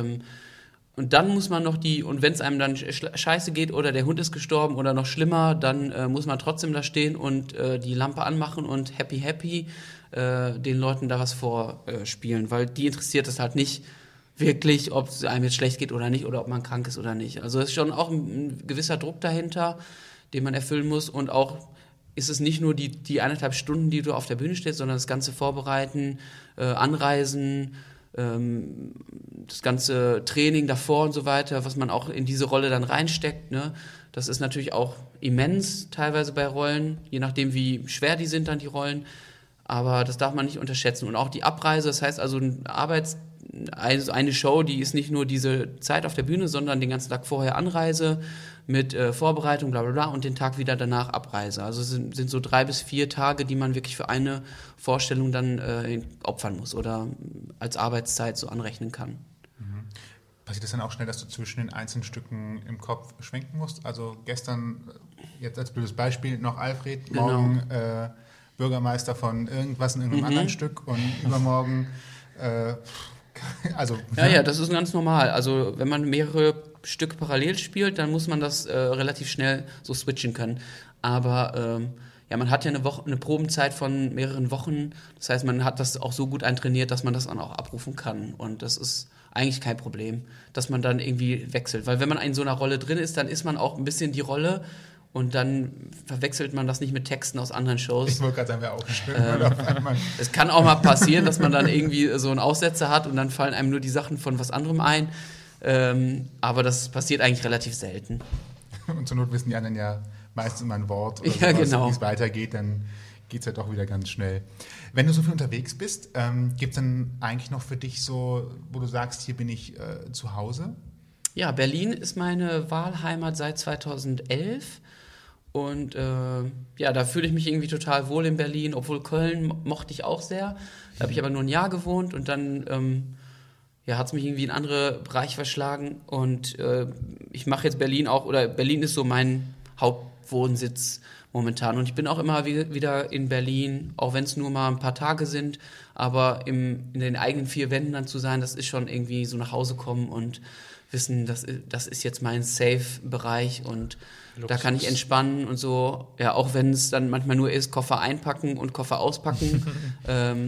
dann muss man noch und wenn es einem dann scheiße geht oder der Hund ist gestorben oder noch schlimmer, dann muss man trotzdem da stehen und die Lampe anmachen und happy den Leuten da was vorspielen, weil die interessiert es halt nicht wirklich, ob es einem jetzt schlecht geht oder nicht oder ob man krank ist oder nicht. Also es ist schon auch ein gewisser Druck dahinter, den man erfüllen muss und auch ist es nicht nur die 1,5 Stunden, die du auf der Bühne stehst, sondern das ganze Vorbereiten, Anreisen, das ganze Training davor und so weiter, was man auch in diese Rolle dann reinsteckt, ne? Das ist natürlich auch immens teilweise bei Rollen, je nachdem wie schwer die sind dann die Rollen, aber das darf man nicht unterschätzen. Und auch die Abreise, das heißt also eine Show, die ist nicht nur diese Zeit auf der Bühne, sondern den ganzen Tag vorher Anreise mit Vorbereitung, bla bla bla, und den Tag wieder danach Abreise. Also es sind so 3 bis 4 Tage, die man wirklich für eine Vorstellung dann opfern muss oder als Arbeitszeit so anrechnen kann. Mhm. Passiert das dann auch schnell, dass du zwischen den einzelnen Stücken im Kopf schwenken musst? Also gestern, jetzt als blödes Beispiel, noch Alfred, genau. Morgen Bürgermeister von irgendwas in irgendeinem anderen Stück und übermorgen... Ja, das ist ganz normal. Also wenn man mehrere Stücke parallel spielt, dann muss man das relativ schnell so switchen können. Aber ja, man hat ja eine Probenzeit von mehreren Wochen. Das heißt, man hat das auch so gut eintrainiert, dass man das dann auch abrufen kann. Und das ist eigentlich kein Problem, dass man dann irgendwie wechselt. Weil wenn man in so einer Rolle drin ist, dann ist man auch ein bisschen die Rolle und dann verwechselt man das nicht mit Texten aus anderen Shows. Ich wollte gerade sagen, wäre auch schön. Es kann auch mal passieren, dass man dann irgendwie so einen Aussetzer hat und dann fallen einem nur die Sachen von was anderem ein. Aber das passiert eigentlich relativ selten. Und zur Not wissen die anderen ja meistens immer ein Wort oder ja, genau. Wie es weitergeht, dann geht es halt auch wieder ganz schnell. Wenn du so viel unterwegs bist, gibt es dann eigentlich noch für dich so, wo du sagst, hier bin ich zu Hause? Ja, Berlin ist meine Wahlheimat seit 2011 und ja, da fühle ich mich irgendwie total wohl in Berlin, obwohl Köln mochte ich auch sehr. Da habe ich aber nur ein Jahr gewohnt und dann hat es mich irgendwie in andere Bereiche verschlagen und ich mache jetzt Berlin auch, oder Berlin ist so mein Hauptwohnsitz momentan. Und ich bin auch immer wieder in Berlin, auch wenn es nur mal ein paar Tage sind, aber in den eigenen vier Wänden dann zu sein, das ist schon irgendwie so nach Hause kommen und wissen, das ist jetzt mein Safe-Bereich und Luxus. Da kann ich entspannen und so. Ja, auch wenn es dann manchmal nur ist, Koffer einpacken und Koffer auspacken.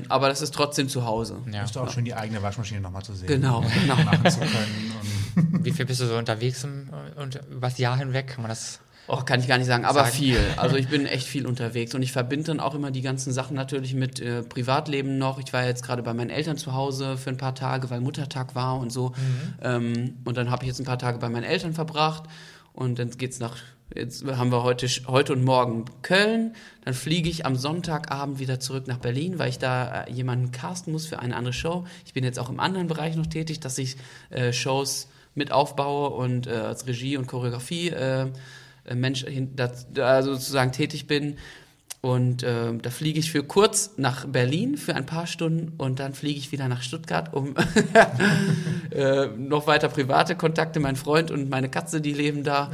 Aber das ist trotzdem zu Hause. Ja. Ist doch auch schön, die eigene Waschmaschine nochmal zu sehen. Genau. Machen zu können. Und wie viel bist du so unterwegs und übers Jahr hinweg? Kann man das... Oh, kann ich gar nicht sagen, aber viel. Also ich bin echt viel unterwegs und ich verbinde dann auch immer die ganzen Sachen natürlich mit Privatleben noch. Ich war jetzt gerade bei meinen Eltern zu Hause für ein paar Tage, weil Muttertag war und so. Mhm. Und dann habe ich jetzt ein paar Tage bei meinen Eltern verbracht und dann geht's nach, jetzt haben wir heute und morgen Köln. Dann fliege ich am Sonntagabend wieder zurück nach Berlin, weil ich da jemanden casten muss für eine andere Show. Ich bin jetzt auch im anderen Bereich noch tätig, dass ich Shows mit aufbaue und als Regie und Choreografie sozusagen tätig bin und da fliege ich für kurz nach Berlin für ein paar Stunden und dann fliege ich wieder nach Stuttgart, um noch weiter private Kontakte, mein Freund und meine Katze, die leben da,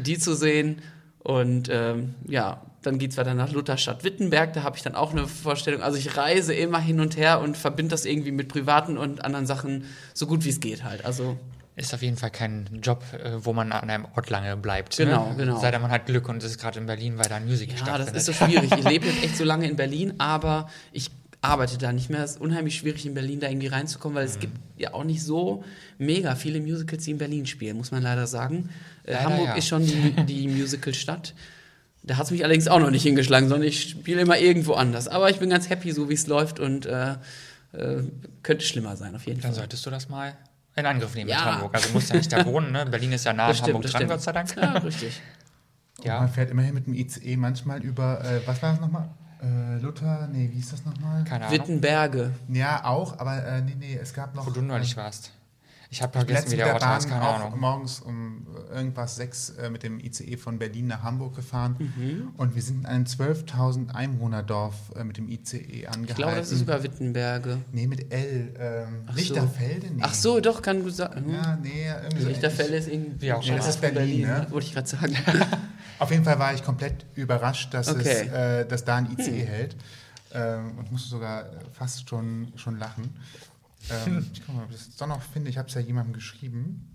die zu sehen und dann geht es weiter nach Lutherstadt-Wittenberg, da habe ich dann auch eine Vorstellung. Also ich reise immer hin und her und verbinde das irgendwie mit privaten und anderen Sachen so gut wie es geht halt, also... Ist auf jeden Fall kein Job, wo man an einem Ort lange bleibt. Genau, ne? Sei denn, man hat Glück und ist gerade in Berlin, weil da ein Musical stattfindet. Ja, das ist so schwierig. Ich lebe jetzt echt so lange in Berlin, aber ich arbeite da nicht mehr. Es ist unheimlich schwierig, in Berlin da irgendwie reinzukommen, weil es gibt ja auch nicht so mega viele Musicals, die in Berlin spielen, muss man leider sagen. Hamburg ist schon die Musicalstadt. Da hat es mich allerdings auch noch nicht hingeschlagen, sondern ich spiele immer irgendwo anders. Aber ich bin ganz happy, so wie es läuft und könnte schlimmer sein, auf jeden Fall. Dann solltest du das mal... in Angriff nehmen mit Hamburg. Also musst ja nicht da wohnen, ne? Berlin ist ja nah an Hamburg dran, Gott sei Dank. Ja, richtig. Ja. Man fährt immerhin mit dem ICE manchmal über, was war das nochmal? Wie hieß das nochmal? Keine Ahnung. Wittenberge. Ja, auch, aber es gab noch... Wo du neulich warst. Ich habe vergessen, wie der Ort war, keine Ahnung. Morgens um irgendwas 6 mit dem ICE von Berlin nach Hamburg gefahren und wir sind in einem 12.000 Einwohnerdorf mit dem ICE angehalten. Ich glaube, das ist sogar Wittenberge. Nee, mit L. Lichterfelde? Nee. Ach so, doch, kann gut sein. Ja, irgendwie Lichterfelde ist irgendwie auch schon. Das ist Berlin, ne? Wollte ich gerade sagen. Auf jeden Fall war ich komplett überrascht, dass da ein ICE hält und musste sogar fast schon lachen. Ich guck mal, ob ich das doch noch finde. Ich habe es ja jemandem geschrieben.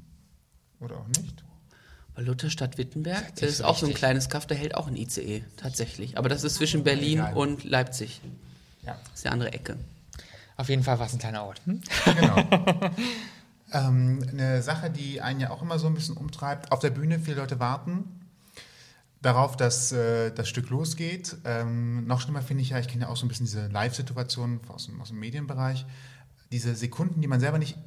Oder auch nicht. Bei Lutherstadt-Wittenberg ist auch so ein kleines Kaff, da hält auch ein ICE, tatsächlich. Aber das ist zwischen Berlin und Leipzig. Ja. Das ist eine andere Ecke. Auf jeden Fall war es ein kleiner Ort. Genau. Eine Sache, die einen ja auch immer so ein bisschen umtreibt. Auf der Bühne, viele Leute warten darauf, dass das Stück losgeht. Noch schlimmer finde ich ja, ich kenne ja auch so ein bisschen diese Live-Situationen aus dem Medienbereich, diese Sekunden, die man selber nicht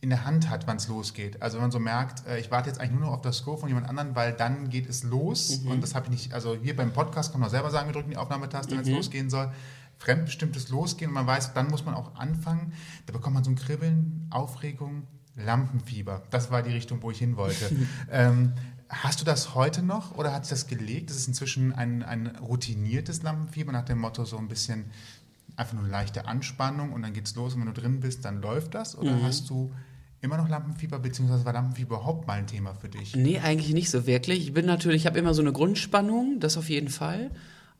in der Hand hat, wann es losgeht. Also wenn man so merkt, ich warte jetzt eigentlich nur noch auf das Go von jemand anderem, weil dann geht es los. Und das habe ich nicht, also hier beim Podcast kann man selber sagen, wir drücken die Aufnahmetaste, wenn es losgehen soll. Fremdbestimmtes Losgehen und man weiß, dann muss man auch anfangen. Da bekommt man so ein Kribbeln, Aufregung, Lampenfieber. Das war die Richtung, wo ich hin wollte. Hast du das heute noch oder hat sich das gelegt? Das ist inzwischen ein routiniertes Lampenfieber nach dem Motto so ein bisschen... einfach nur eine leichte Anspannung und dann geht's los und wenn du drin bist, dann läuft das? Oder hast du immer noch Lampenfieber, beziehungsweise war Lampenfieber überhaupt mal ein Thema für dich? Nee, eigentlich nicht so wirklich. Ich habe immer so eine Grundspannung, das auf jeden Fall.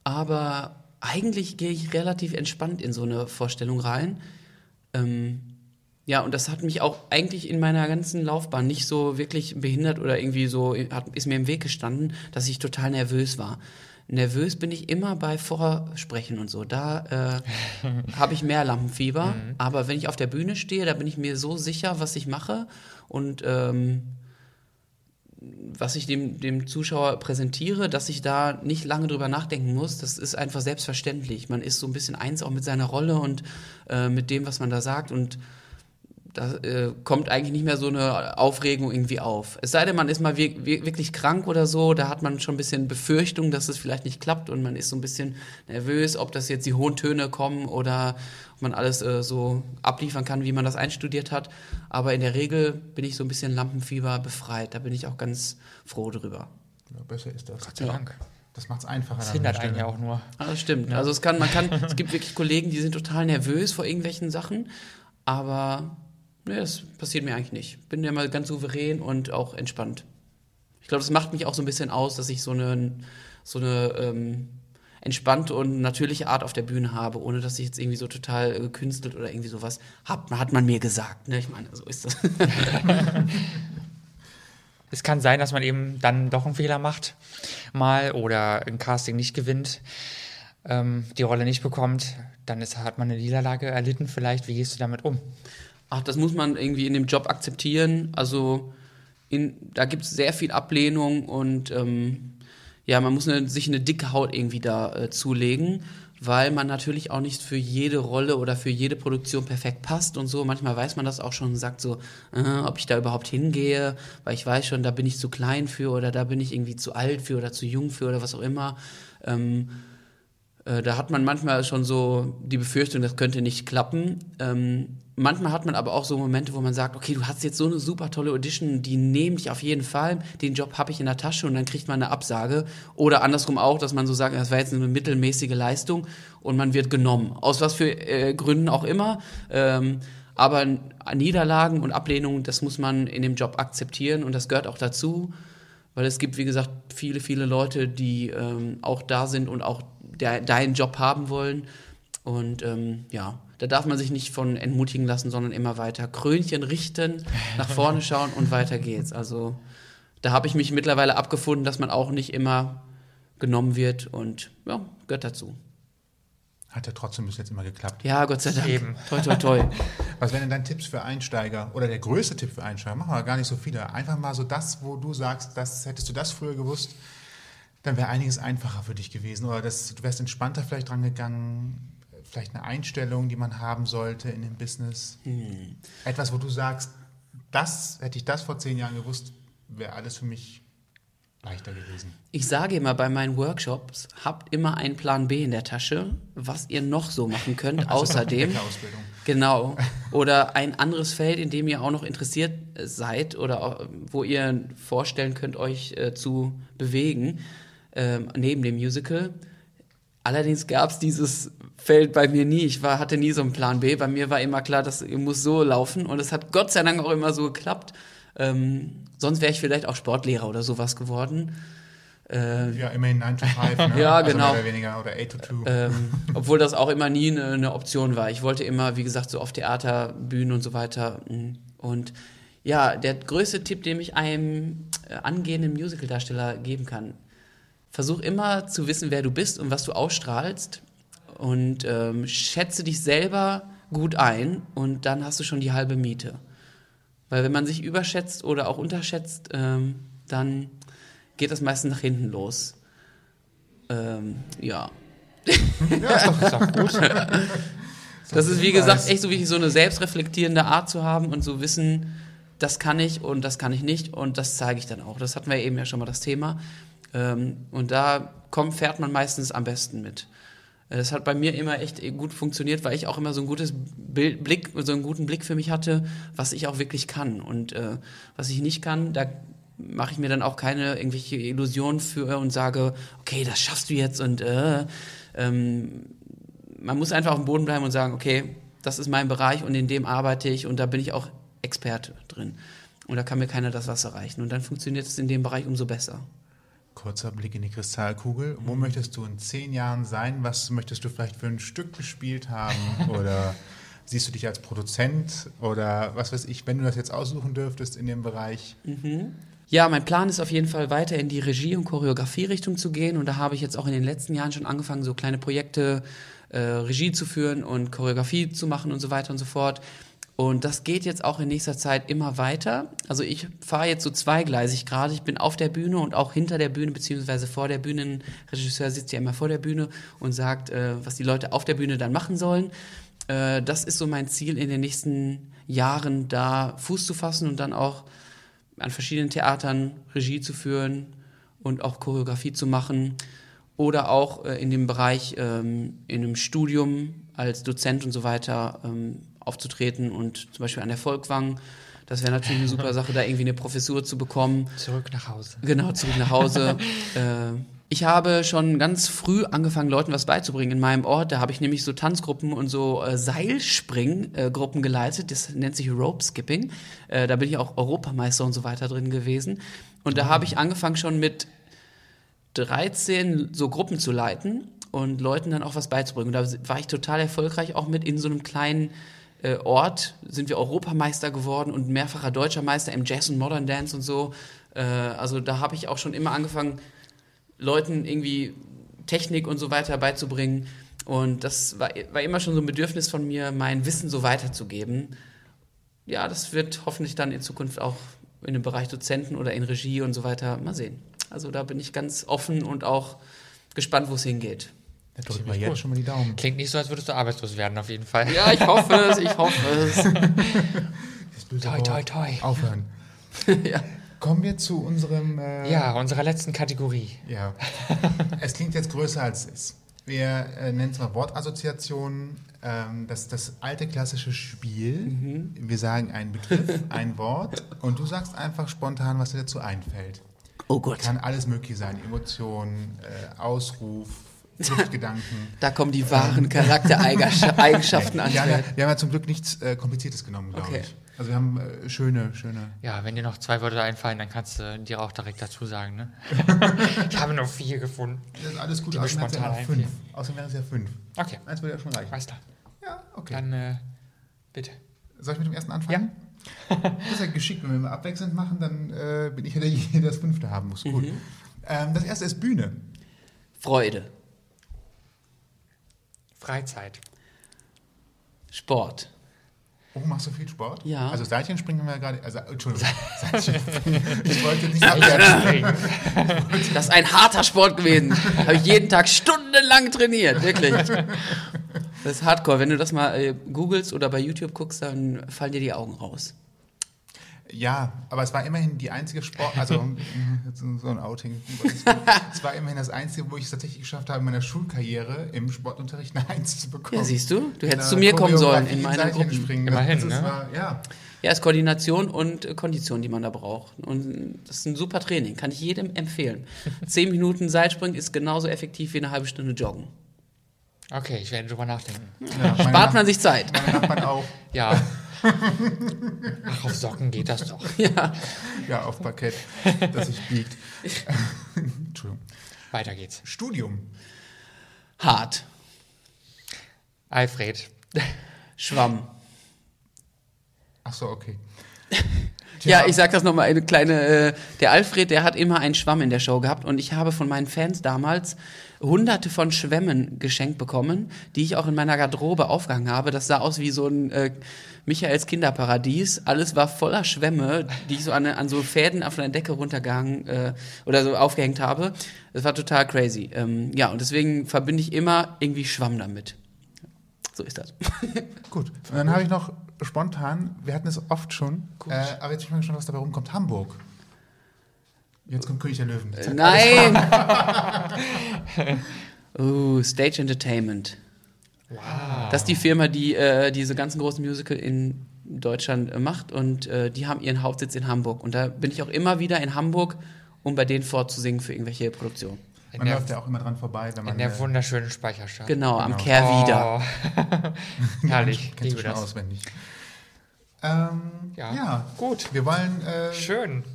Aber eigentlich gehe ich relativ entspannt in so eine Vorstellung rein. Ja, und das hat mich auch eigentlich in meiner ganzen Laufbahn nicht so wirklich behindert oder irgendwie so, ist mir im Weg gestanden, dass ich total nervös war. Nervös bin ich immer bei Vorsprechen und so. Da habe ich mehr Lampenfieber. Mhm. Aber wenn ich auf der Bühne stehe, da bin ich mir so sicher, was ich mache und was ich dem Zuschauer präsentiere, dass ich da nicht lange drüber nachdenken muss. Das ist einfach selbstverständlich. Man ist so ein bisschen eins auch mit seiner Rolle und mit dem, was man da sagt, und da kommt eigentlich nicht mehr so eine Aufregung irgendwie auf. Es sei denn, man ist mal wirklich krank oder so, da hat man schon ein bisschen Befürchtung, dass es vielleicht nicht klappt, und man ist so ein bisschen nervös, ob das jetzt die hohen Töne kommen oder ob man alles so abliefern kann, wie man das einstudiert hat. Aber in der Regel bin ich so ein bisschen Lampenfieber befreit. Da bin ich auch ganz froh drüber. Ja, besser ist das. Gott sei Dank. Das macht's einfacher. Das hindert einen ja auch nur. Ja, das stimmt. Ja. Also es gibt wirklich Kollegen, die sind total nervös vor irgendwelchen Sachen, aber nee, das passiert mir eigentlich nicht. Bin ja mal ganz souverän und auch entspannt. Ich glaube, das macht mich auch so ein bisschen aus, dass ich so eine entspannte und natürliche Art auf der Bühne habe, ohne dass ich jetzt irgendwie so total gekünstelt oder irgendwie sowas habe. Hat man mir gesagt. Ne? Ich meine, so ist das. Es kann sein, dass man eben dann doch einen Fehler macht mal oder ein Casting nicht gewinnt, die Rolle nicht bekommt. Dann hat man eine Niederlage erlitten vielleicht. Wie gehst du damit um? Ach, das muss man irgendwie in dem Job akzeptieren. Also da gibt es sehr viel Ablehnung und man muss sich eine dicke Haut irgendwie da zulegen, weil man natürlich auch nicht für jede Rolle oder für jede Produktion perfekt passt und so. Manchmal weiß man das auch schon und sagt so, ob ich da überhaupt hingehe, weil ich weiß schon, da bin ich zu klein für oder da bin ich irgendwie zu alt für oder zu jung für oder was auch immer. Da hat man manchmal schon so die Befürchtung, das könnte nicht klappen. Manchmal hat man aber auch so Momente, wo man sagt, okay, du hast jetzt so eine super tolle Audition, die nehme ich auf jeden Fall, den Job habe ich in der Tasche, und dann kriegt man eine Absage. Oder andersrum auch, dass man so sagt, das war jetzt eine mittelmäßige Leistung und man wird genommen. Aus was für Gründen auch immer. Aber Niederlagen und Ablehnungen, das muss man in dem Job akzeptieren, und das gehört auch dazu. Weil es gibt, wie gesagt, viele, viele Leute, die auch da sind und auch deinen Job haben wollen. Und da darf man sich nicht von entmutigen lassen, sondern immer weiter Krönchen richten, nach vorne schauen und weiter geht's. Also da habe ich mich mittlerweile abgefunden, dass man auch nicht immer genommen wird, und ja, gehört dazu. Hat ja trotzdem bis jetzt immer geklappt. Ja, Gott sei Dank. Eben. Toi, toi, toi. Was wären denn deine Tipps für Einsteiger oder der größte Tipp für Einsteiger? Machen wir gar nicht so viele. Einfach mal so das, wo du sagst, hättest du das früher gewusst, dann wäre einiges einfacher für dich gewesen, oder du wärst entspannter vielleicht dran gegangen. Vielleicht eine Einstellung, die man haben sollte in dem Business? Etwas, wo du sagst, hätte ich das vor 10 Jahren gewusst, wäre alles für mich leichter gewesen. Ich sage immer bei meinen Workshops, habt immer einen Plan B in der Tasche, was ihr noch so machen könnt, außerdem. Genau. Oder ein anderes Feld, in dem ihr auch noch interessiert seid oder wo ihr vorstellen könnt, euch zu bewegen, neben dem Musical. Allerdings gab es dieses Feld bei mir nie. Ich hatte nie so einen Plan B. Bei mir war immer klar, das muss so laufen. Und es hat Gott sei Dank auch immer so geklappt. Sonst wäre ich vielleicht auch Sportlehrer oder sowas geworden. Immerhin 9 to 5. Ne? Ja, also genau. Mehr oder weniger. Oder 8 to 2. Obwohl das auch immer nie eine Option war. Ich wollte immer, wie gesagt, so auf Theaterbühnen und so weiter. Und ja, der größte Tipp, den ich einem angehenden Musicaldarsteller geben kann: Versuch immer zu wissen, wer du bist und was du ausstrahlst, und schätze dich selber gut ein, und dann hast du schon die halbe Miete. Weil wenn man sich überschätzt oder auch unterschätzt, dann geht das meistens nach hinten los. Ja, ist doch gut. Das ist, wie gesagt, echt so wichtig, so eine selbstreflektierende Art zu haben und so wissen, das kann ich und das kann ich nicht, und das zeige ich dann auch. Das hatten wir eben ja schon mal das Thema. Und da fährt man meistens am besten mit. Das hat bei mir immer echt gut funktioniert, weil ich auch immer so ein gutes Blick, so einen guten Blick für mich hatte, was ich auch wirklich kann. Und was ich nicht kann, da mache ich mir dann auch keine irgendwelche Illusionen für und sage, okay, das schaffst du jetzt. Und man muss einfach auf dem Boden bleiben und sagen, okay, das ist mein Bereich und in dem arbeite ich und da bin ich auch Experte drin. Und da kann mir keiner das Wasser reichen. Und dann funktioniert es in dem Bereich umso besser. Kurzer Blick in die Kristallkugel. Wo möchtest du in 10 Jahren sein? Was möchtest du vielleicht für ein Stück gespielt haben? Oder Siehst du dich als Produzent oder was weiß ich, wenn du das jetzt aussuchen dürftest in dem Bereich? Mhm. Ja, mein Plan ist auf jeden Fall weiter in die Regie- und Choreografie-Richtung zu gehen und da habe ich jetzt auch in den letzten Jahren schon angefangen, so kleine Projekte, Regie zu führen und Choreografie zu machen und so weiter und so fort. Und das geht jetzt auch in nächster Zeit immer weiter. Also ich fahre jetzt so zweigleisig gerade. Ich bin auf der Bühne und auch hinter der Bühne, beziehungsweise vor der Bühne. Ein Regisseur sitzt ja immer vor der Bühne und sagt, was die Leute auf der Bühne dann machen sollen. Das ist so mein Ziel, in den nächsten Jahren da Fuß zu fassen und dann auch an verschiedenen Theatern Regie zu führen und auch Choreografie zu machen. Oder auch in dem Bereich, in einem Studium als Dozent und so weiter aufzutreten und zum Beispiel an der Folkwang. Das wäre natürlich eine super Sache, da irgendwie eine Professur zu bekommen. Zurück nach Hause. Genau, zurück nach Hause. Ich habe schon ganz früh angefangen, Leuten was beizubringen in meinem Ort. Da habe ich nämlich so Tanzgruppen und so Seilspringgruppen geleitet. Das nennt sich Rope Skipping. Da bin ich auch Europameister und so weiter drin gewesen. Und da habe ich angefangen schon mit 13 so Gruppen zu leiten und Leuten dann auch was beizubringen. Und da war ich total erfolgreich, auch mit in so einem kleinen Ort sind wir Europameister geworden und mehrfacher deutscher Meister im Jazz und Modern Dance und so. Also da habe ich auch schon immer angefangen, Leuten irgendwie Technik und so weiter beizubringen. Und das war immer schon so ein Bedürfnis von mir, mein Wissen so weiterzugeben. Ja, das wird hoffentlich dann in Zukunft auch in dem Bereich Dozenten oder in Regie und so weiter mal sehen. Also da bin ich ganz offen und auch gespannt, wo es hingeht. Da drücken wir jetzt schon mal die Daumen. Klingt nicht so, als würdest du arbeitslos werden, auf jeden Fall. Ja, ich hoffe es, ich hoffe es. Toi, toi, toi. Aufhören. Ja. Kommen wir zu unserem... unserer letzten Kategorie. Ja. Es klingt jetzt größer, als es ist. Wir nennen es mal Wortassoziationen. Das ist das alte klassische Spiel. Mhm. Wir sagen einen Begriff, ein Wort und du sagst einfach spontan, was dir dazu einfällt. Oh Gott. Kann alles möglich sein. Emotionen, Ausruf, Fluchtgedanken. Da kommen die wahren Charaktereigenschaften an. Wir haben ja zum Glück nichts Kompliziertes genommen, glaube ich. Also wir haben schöne... Ja, wenn dir noch zwei Wörter einfallen, dann kannst du dir auch direkt dazu sagen, ne? Ich habe nur 4 gefunden. Das ist alles gut, außerdem wären es ja 5. Okay. 1 würde ja schon reichen. Weißt du. Ja, okay. Dann bitte. Soll ich mit dem ersten anfangen? Ja. Das ist ja geschickt, wenn wir mal abwechselnd machen, dann bin ich ja derjenige, der das 5. haben muss. Gut. Mhm. Das erste ist Bühne. Freude. Freizeit. Sport. Oh, machst du viel Sport? Ja. Also Seilchenspringen haben wir ja gerade... Also, Entschuldigung, Seilchenspringen. Ich wollte nicht abwärts springen. Das ist ein harter Sport gewesen. Habe ich jeden Tag stundenlang trainiert, wirklich. Das ist Hardcore. Wenn du das mal googelst oder bei YouTube guckst, dann fallen dir die Augen raus. Ja, aber es war immerhin die einzige Sport... Also so ein Outing. Es war immerhin das Einzige, wo ich es tatsächlich geschafft habe, in meiner Schulkarriere im Sportunterricht eine 1 zu bekommen. Ja, siehst du? Du hättest zu mir kommen sollen in meiner Gruppe. Immerhin, ne? Ja, es ist Koordination und Kondition, die man da braucht. Und das ist ein super Training. Kann ich jedem empfehlen. 10 Minuten Seilspringen ist genauso effektiv wie eine halbe Stunde Joggen. Okay, ich werde drüber nachdenken. Ja, spart man sich Zeit. Meine Nachbarn auch. Ja. Ach, auf Socken geht das doch. Ja, auf Parkett, das sich biegt. Entschuldigung. Weiter geht's. Studium. Hart. Alfred. Schwamm. Ach so, okay. Ja, ich sag das nochmal, eine kleine, der Alfred, der hat immer einen Schwamm in der Show gehabt und ich habe von meinen Fans damals Hunderte von Schwämmen geschenkt bekommen, die ich auch in meiner Garderobe aufgehangen habe. Das sah aus wie so ein Michaels Kinderparadies. Alles war voller Schwämme, die ich so an so Fäden auf einer Decke runtergehangen oder so aufgehängt habe. Das war total crazy. Ja, und deswegen verbinde ich immer irgendwie Schwamm damit. So ist das. Gut. Und dann habe ich noch spontan, wir hatten es oft schon, aber jetzt bin ich mal gespannt, was dabei rumkommt. Hamburg. Jetzt kommt König der Löwen. Nein! Stage Entertainment. Wow. Das ist die Firma, die diese ganzen großen Musical in Deutschland macht und die haben ihren Hauptsitz in Hamburg. Und da bin ich auch immer wieder in Hamburg, um bei denen vorzusingen für irgendwelche Produktionen. Man läuft ja auch immer dran vorbei. Wenn man in der wunderschönen Speicherstadt. Genau, am Kehrwieder. Oh. Herrlich. Kennst du schon auswendig. Gut. Wir wollen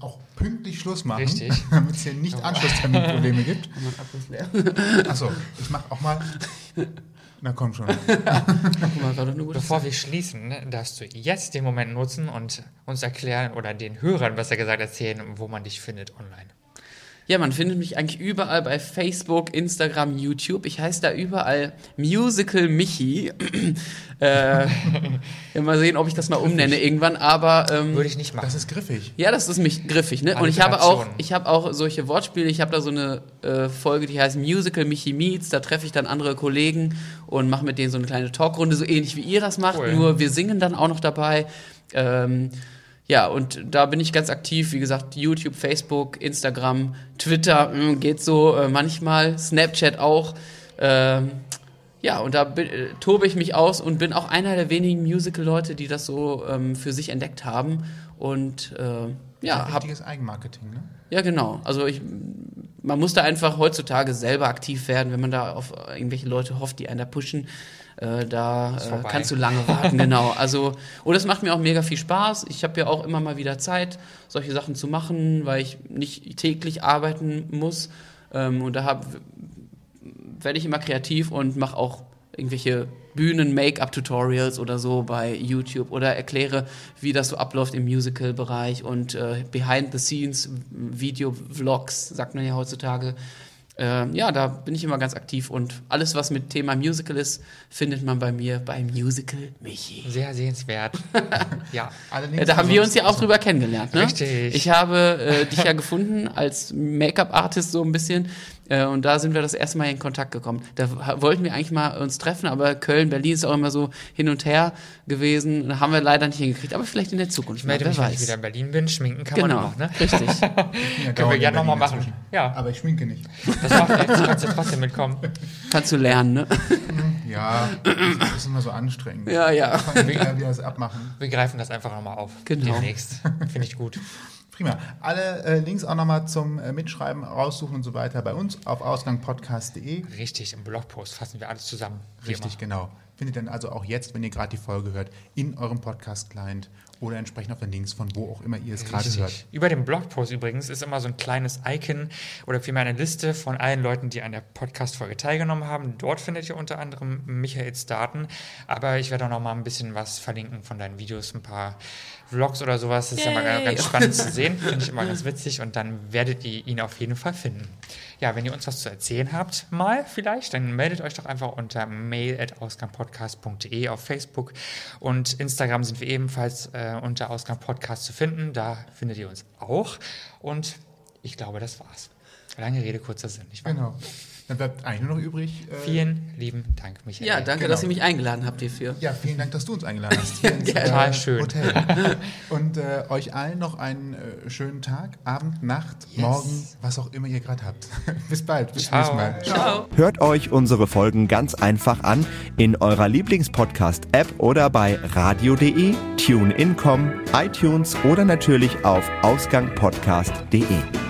auch pünktlich Schluss machen, damit es hier nicht Anschlussterminprobleme gibt. Achso, ich mache auch mal... Na komm schon. Bevor wir schließen, darfst du jetzt den Moment nutzen und uns erklären oder den Hörern, was er gesagt hat, erzählen, wo man dich findet online. Ja, man findet mich eigentlich überall bei Facebook, Instagram, YouTube. Ich heiße da überall Musical Michi. Mal sehen, ob ich das mal umnenne irgendwann, aber... würde ich nicht machen. Das ist griffig. Ja, das ist mich griffig, ne? Und ich habe auch solche Wortspiele. Ich habe da so eine Folge, die heißt Musical Michi Meets. Da treffe ich dann andere Kollegen und mache mit denen so eine kleine Talkrunde, so ähnlich wie ihr das macht. Cool. Nur wir singen dann auch noch dabei. Ja, und da bin ich ganz aktiv, wie gesagt, YouTube, Facebook, Instagram, Twitter, geht so manchmal, Snapchat auch. Ja, und da tobe ich mich aus und bin auch einer der wenigen Musical-Leute, die das so für sich entdeckt haben. Und ja, ein richtiges Eigenmarketing, ne? Ja, genau. Also man muss da einfach heutzutage selber aktiv werden, wenn man da auf irgendwelche Leute hofft, die einen da pushen. Da kannst du lange warten, genau. Also, und das macht mir auch mega viel Spaß. Ich habe ja auch immer mal wieder Zeit, solche Sachen zu machen, weil ich nicht täglich arbeiten muss. Und da werde ich immer kreativ und mache auch irgendwelche Bühnen-Make-up-Tutorials oder so bei YouTube oder erkläre, wie das so abläuft im Musical-Bereich und Behind-the-Scenes-Video-Vlogs, sagt man ja heutzutage. Ja, da bin ich immer ganz aktiv und alles, was mit Thema Musical ist, findet man bei mir bei Musical Michi. Sehr sehenswert. Ja. Allerdings da haben wir uns ja auch drüber kennengelernt, ne? Richtig. Ich habe dich ja gefunden als Make-up-Artist so ein bisschen und da sind wir das erste Mal in Kontakt gekommen. Da wollten wir eigentlich mal uns treffen, aber Köln, Berlin ist auch immer so hin und her gewesen. Da haben wir leider nicht hingekriegt, aber vielleicht in der Zukunft. Ich melde mich, wenn ich wieder in Berlin bin. Schminken kann man auch, ne? Richtig. Ja, können wir gerne nochmal machen. Inzwischen. Ja. Aber ich schminke nicht. Das macht nichts, kannst du trotzdem mitkommen. Kannst du lernen, ne? Ja, das ist immer so anstrengend. Ja, ja. Wir das abmachen. Wir greifen das einfach nochmal auf. Genau. Demnächst. Finde ich gut. Prima. Alle Links auch nochmal zum Mitschreiben, raussuchen und so weiter bei uns auf ausgangpodcast.de. Richtig, im Blogpost fassen wir alles zusammen. Richtig, genau. Findet dann also auch jetzt, wenn ihr gerade die Folge hört, in eurem Podcast-Client oder entsprechend auf den Links, von wo auch immer ihr es gerade hört. Über dem Blogpost übrigens ist immer so ein kleines Icon oder vielmehr eine Liste von allen Leuten, die an der Podcast-Folge teilgenommen haben. Dort findet ihr unter anderem Michaels Daten, aber ich werde auch noch mal ein bisschen was verlinken von deinen Videos, ein paar Vlogs oder sowas. Das ist immer ganz spannend zu sehen, finde ich immer ganz witzig und dann werdet ihr ihn auf jeden Fall finden. Ja, wenn ihr uns was zu erzählen habt, mal vielleicht, dann meldet euch doch einfach unter mail@ausgangpodcast.de auf Facebook und Instagram sind wir ebenfalls unter Ausgang Podcast zu finden. Da findet ihr uns auch und ich glaube, das war's. Lange Rede, kurzer Sinn. Genau. Dann bleibt eigentlich nur noch übrig. Vielen lieben Dank, Michael. Ja, danke, dass ihr mich eingeladen habt hierfür. Ja, vielen Dank, dass du uns eingeladen hast. Total schön. Hotel. Und euch allen noch einen schönen Tag, Abend, Nacht, Morgen, was auch immer ihr gerade habt. Bis bald, bis zum nächsten Mal. Ciao. Hört euch unsere Folgen ganz einfach an in eurer Lieblingspodcast-App oder bei radio.de, TuneIn.com, iTunes oder natürlich auf ausgangpodcast.de.